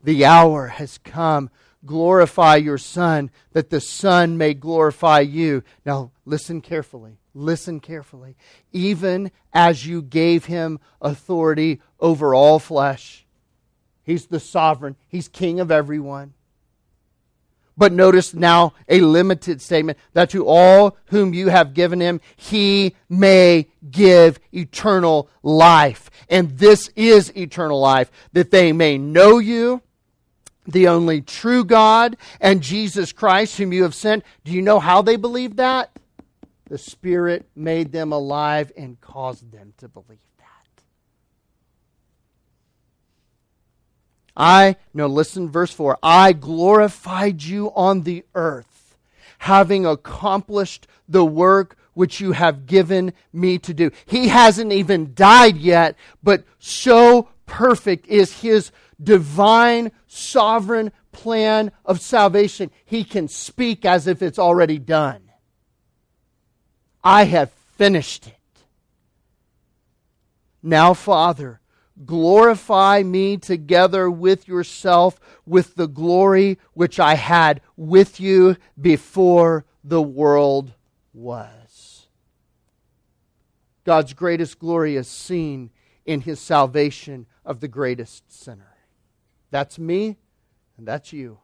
the hour has come. Glorify your Son, that the Son may glorify you. Now, listen carefully. Listen carefully. Even as you gave Him authority over all flesh. He's the sovereign. He's King of everyone. But notice now a limited statement, that to all whom you have given him, he may give eternal life. And this is eternal life, that they may know you, the only true God, and Jesus Christ, whom you have sent. Do you know how they believed that? The Spirit made them alive and caused them to believe that. I, no, listen, verse four. I glorified you on the earth, having accomplished the work which you have given me to do. He hasn't even died yet, but so perfect is his divine, sovereign plan of salvation, he can speak as if it's already done. I have finished it. Now, Father, glorify me together with yourself with the glory which I had with you before the world was. God's greatest glory is seen in his salvation of the greatest sinner. That's me, and that's you.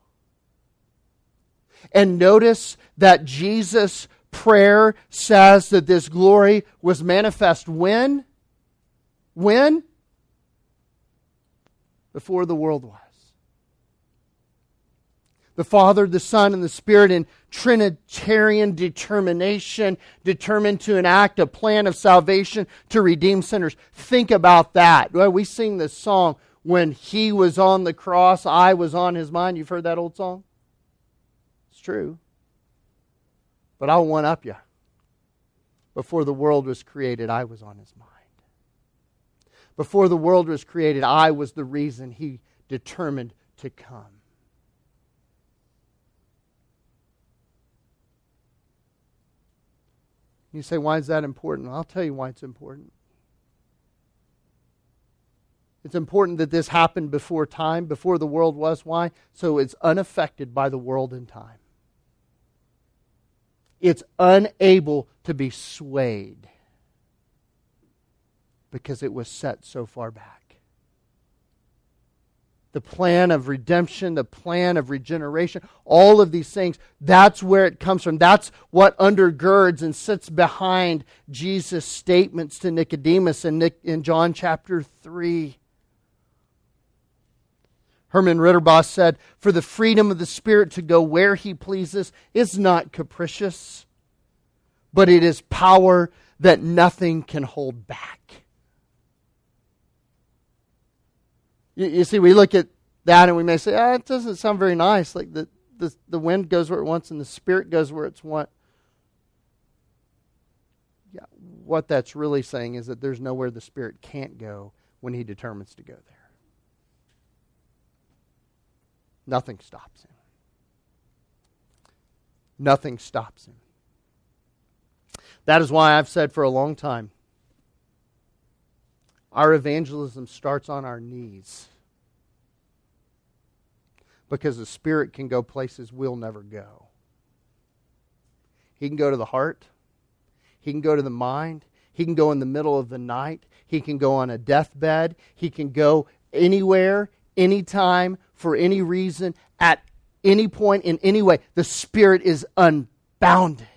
And notice that Jesus' prayer says that this glory was manifest when? When? Before the world was. The Father, the Son, and the Spirit in Trinitarian determination, determined to enact a plan of salvation to redeem sinners. Think about that. We sing this song, when he was on the cross, I was on his mind. You've heard that old song? It's true. But I'll one-up you. Before the world was created, I was on his mind. Before the world was created, I was the reason he determined to come. You say, why is that important? I'll tell you why it's important. It's important that this happened before time, before the world was. Why? So it's unaffected by the world and time. It's unable to be swayed because it was set so far back. The plan of redemption, the plan of regeneration, all of these things, that's where it comes from. That's what undergirds and sits behind Jesus' statements to Nicodemus in John chapter three. Herman Ritterboss said, for the freedom of the Spirit to go where he pleases is not capricious, but it is power that nothing can hold back. You, you see, we look at that and we may say, ah, it doesn't sound very nice. Like the, the, the wind goes where it wants and the Spirit goes where it wants. Yeah, what that's really saying is that there's nowhere the Spirit can't go when he determines to go there. Nothing stops him. Nothing stops him. That is why I've said for a long time, our evangelism starts on our knees. Because the Spirit can go places we'll never go. He can go to the heart. He can go to the mind. He can go in the middle of the night. He can go on a deathbed. He can go anywhere, anytime, for any reason, at any point, in any way. The Spirit is unbounded.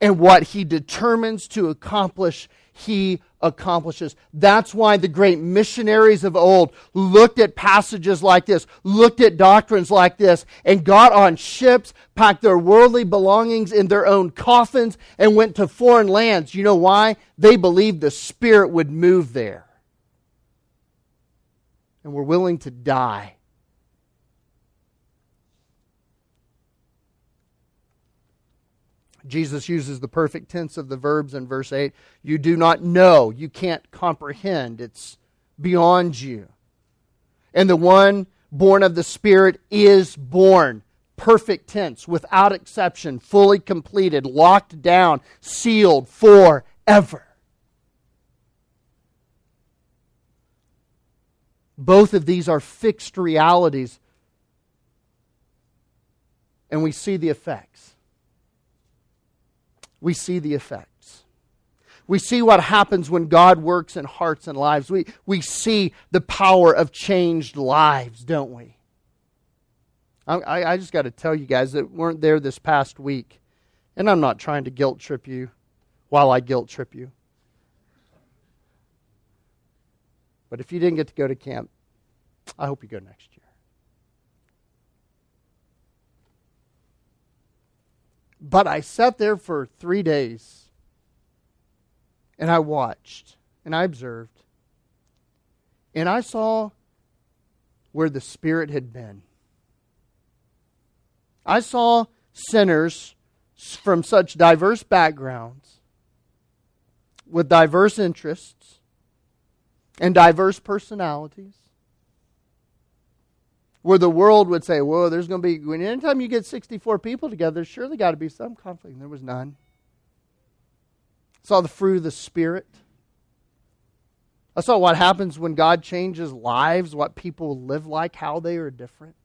And what he determines to accomplish, he accomplishes. That's why the great missionaries of old looked at passages like this, looked at doctrines like this, and got on ships, packed their worldly belongings in their own coffins, and went to foreign lands. You know why? They believed the Spirit would move there. And we're willing to die. Jesus uses the perfect tense of the verbs in verse eight. You do not know. You can't comprehend. It's beyond you. And the one born of the Spirit is born. Perfect tense, without exception, fully completed, locked down, sealed forever. Both of these are fixed realities. And we see the effects. We see the effects. We see what happens when God works in hearts and lives. We, we see the power of changed lives, don't we? I, I just got to tell you guys that weren't there this past week, and I'm not trying to guilt trip you while I guilt trip you. But if you didn't get to go to camp, I hope you go next year. But I sat there for three days, and I watched, and I observed, and I saw where the Spirit had been. I saw sinners from such diverse backgrounds, with diverse interests, and diverse personalities, where the world would say, whoa, there's going to be, when anytime you get sixty-four people together, there's surely got to be some conflict. And there was none. I saw the fruit of the Spirit. I saw what happens when God changes lives, what people live like, how they are different.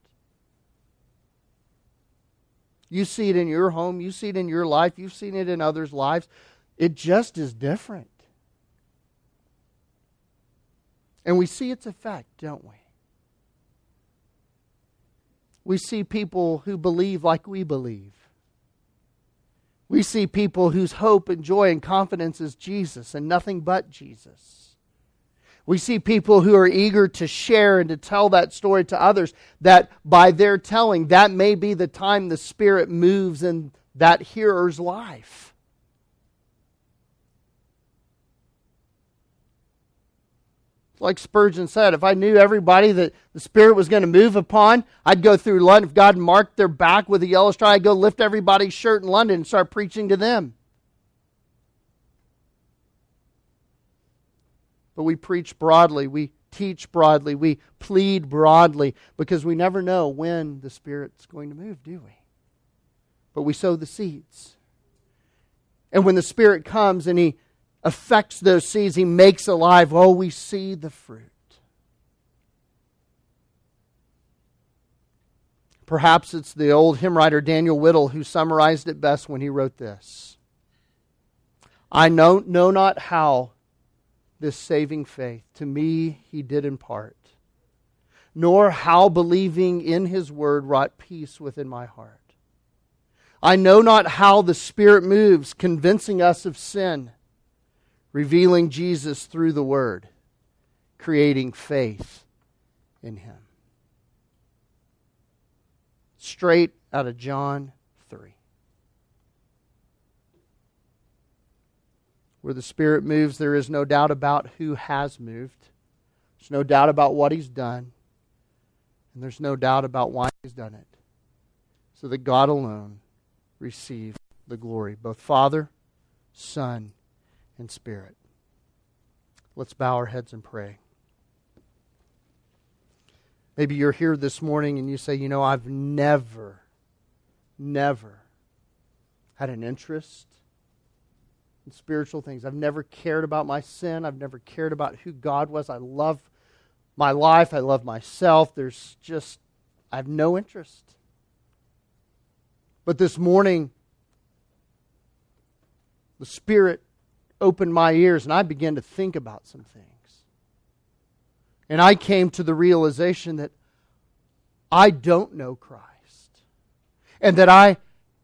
You see it in your home. You see it in your life. You've seen it in others' lives. It just is different. And we see its effect, don't we? We see people who believe like we believe. We see people whose hope and joy and confidence is Jesus and nothing but Jesus. We see people who are eager to share and to tell that story to others, that by their telling, that may be the time the Spirit moves in that hearer's life. Like Spurgeon said, if I knew everybody that the Spirit was going to move upon, I'd go through London. If God marked their back with a yellow stripe, I'd go lift everybody's shirt in London and start preaching to them. But we preach broadly, we teach broadly, we plead broadly, because we never know when the Spirit's going to move, do we? But we sow the seeds. And when the Spirit comes and He affects those seeds, He makes alive, oh, we see the fruit. Perhaps it's the old hymn writer Daniel Whittle who summarized it best when he wrote this. I know, know not how this saving faith to me He did impart, nor how believing in His word wrought peace within my heart. I know not how the Spirit moves, convincing us of sin, revealing Jesus through the Word, creating faith in Him. Straight out of John three. Where the Spirit moves, there is no doubt about who has moved. There's no doubt about what He's done. And there's no doubt about why He's done it. So that God alone receive the glory. Both Father, Son, and Spirit. Let's bow our heads and pray. Maybe you're here this morning and you say, you know, I've never, never had an interest in spiritual things. I've never cared about my sin. I've never cared about who God was. I love my life. I love myself. There's just, I have no interest. But this morning, the Spirit opened my ears and I began to think about some things. And I came to the realization that I don't know Christ and that I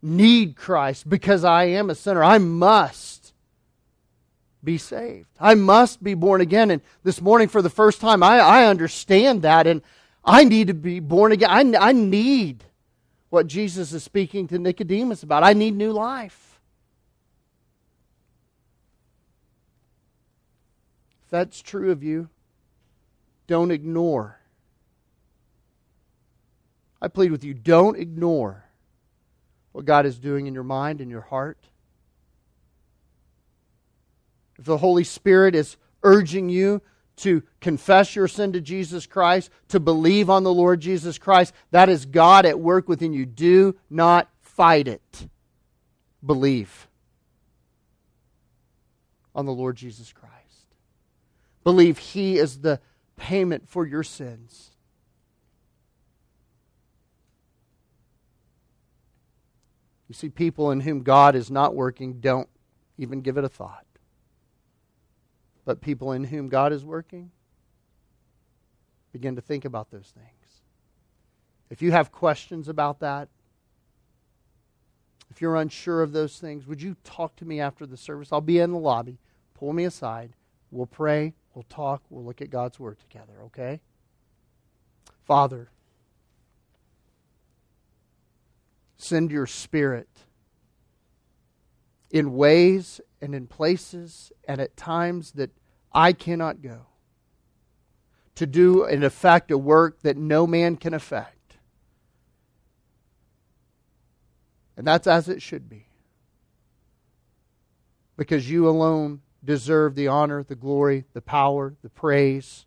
need Christ because I am a sinner. I must be saved. I must be born again. And this morning for the first time, I, I understand that, and I need to be born again. I, I need what Jesus is speaking to Nicodemus about. I need new life. If that's true of you, don't ignore. I plead with you, don't ignore what God is doing in your mind and your heart. If the Holy Spirit is urging you to confess your sin to Jesus Christ, to believe on the Lord Jesus Christ, that is God at work within you. Do not fight it. Believe on the Lord Jesus Christ. Believe He is the payment for your sins. You see, people in whom God is not working don't even give it a thought. But people in whom God is working begin to think about those things If you have questions about that, if you're unsure of those things, would you talk to me after the service? I'll be in the lobby. Pull me aside. We'll pray. We'll talk. We'll look at God's Word together, okay? Father, send your Spirit in ways and in places and at times that I cannot go, to do and effect a work that no man can effect. And that's as it should be, because you alone deserve the honor, the glory, the power, the praise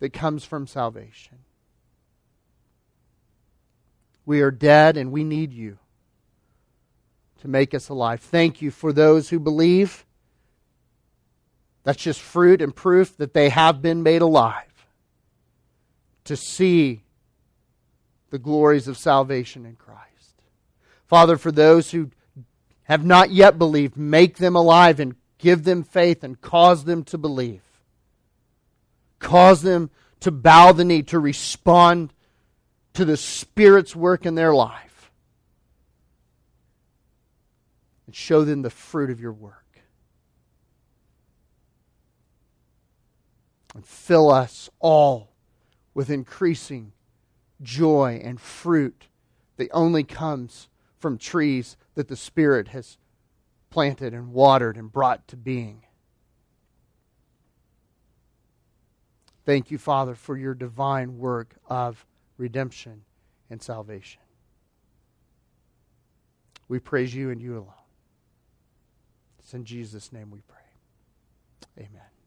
that comes from salvation. We are dead and we need you to make us alive. Thank you for those who believe. That's just fruit and proof that they have been made alive, to see the glories of salvation in Christ. Father, for those who have not yet believed, make them alive and give them faith and cause them to believe. Cause them to bow the knee, to respond to the Spirit's work in their life. And show them the fruit of your work. And fill us all with increasing joy and fruit that only comes from trees that the Spirit has planted and watered and brought to being. Thank you, Father, for your divine work of redemption and salvation. We praise you and you alone. It's in Jesus' name we pray. Amen.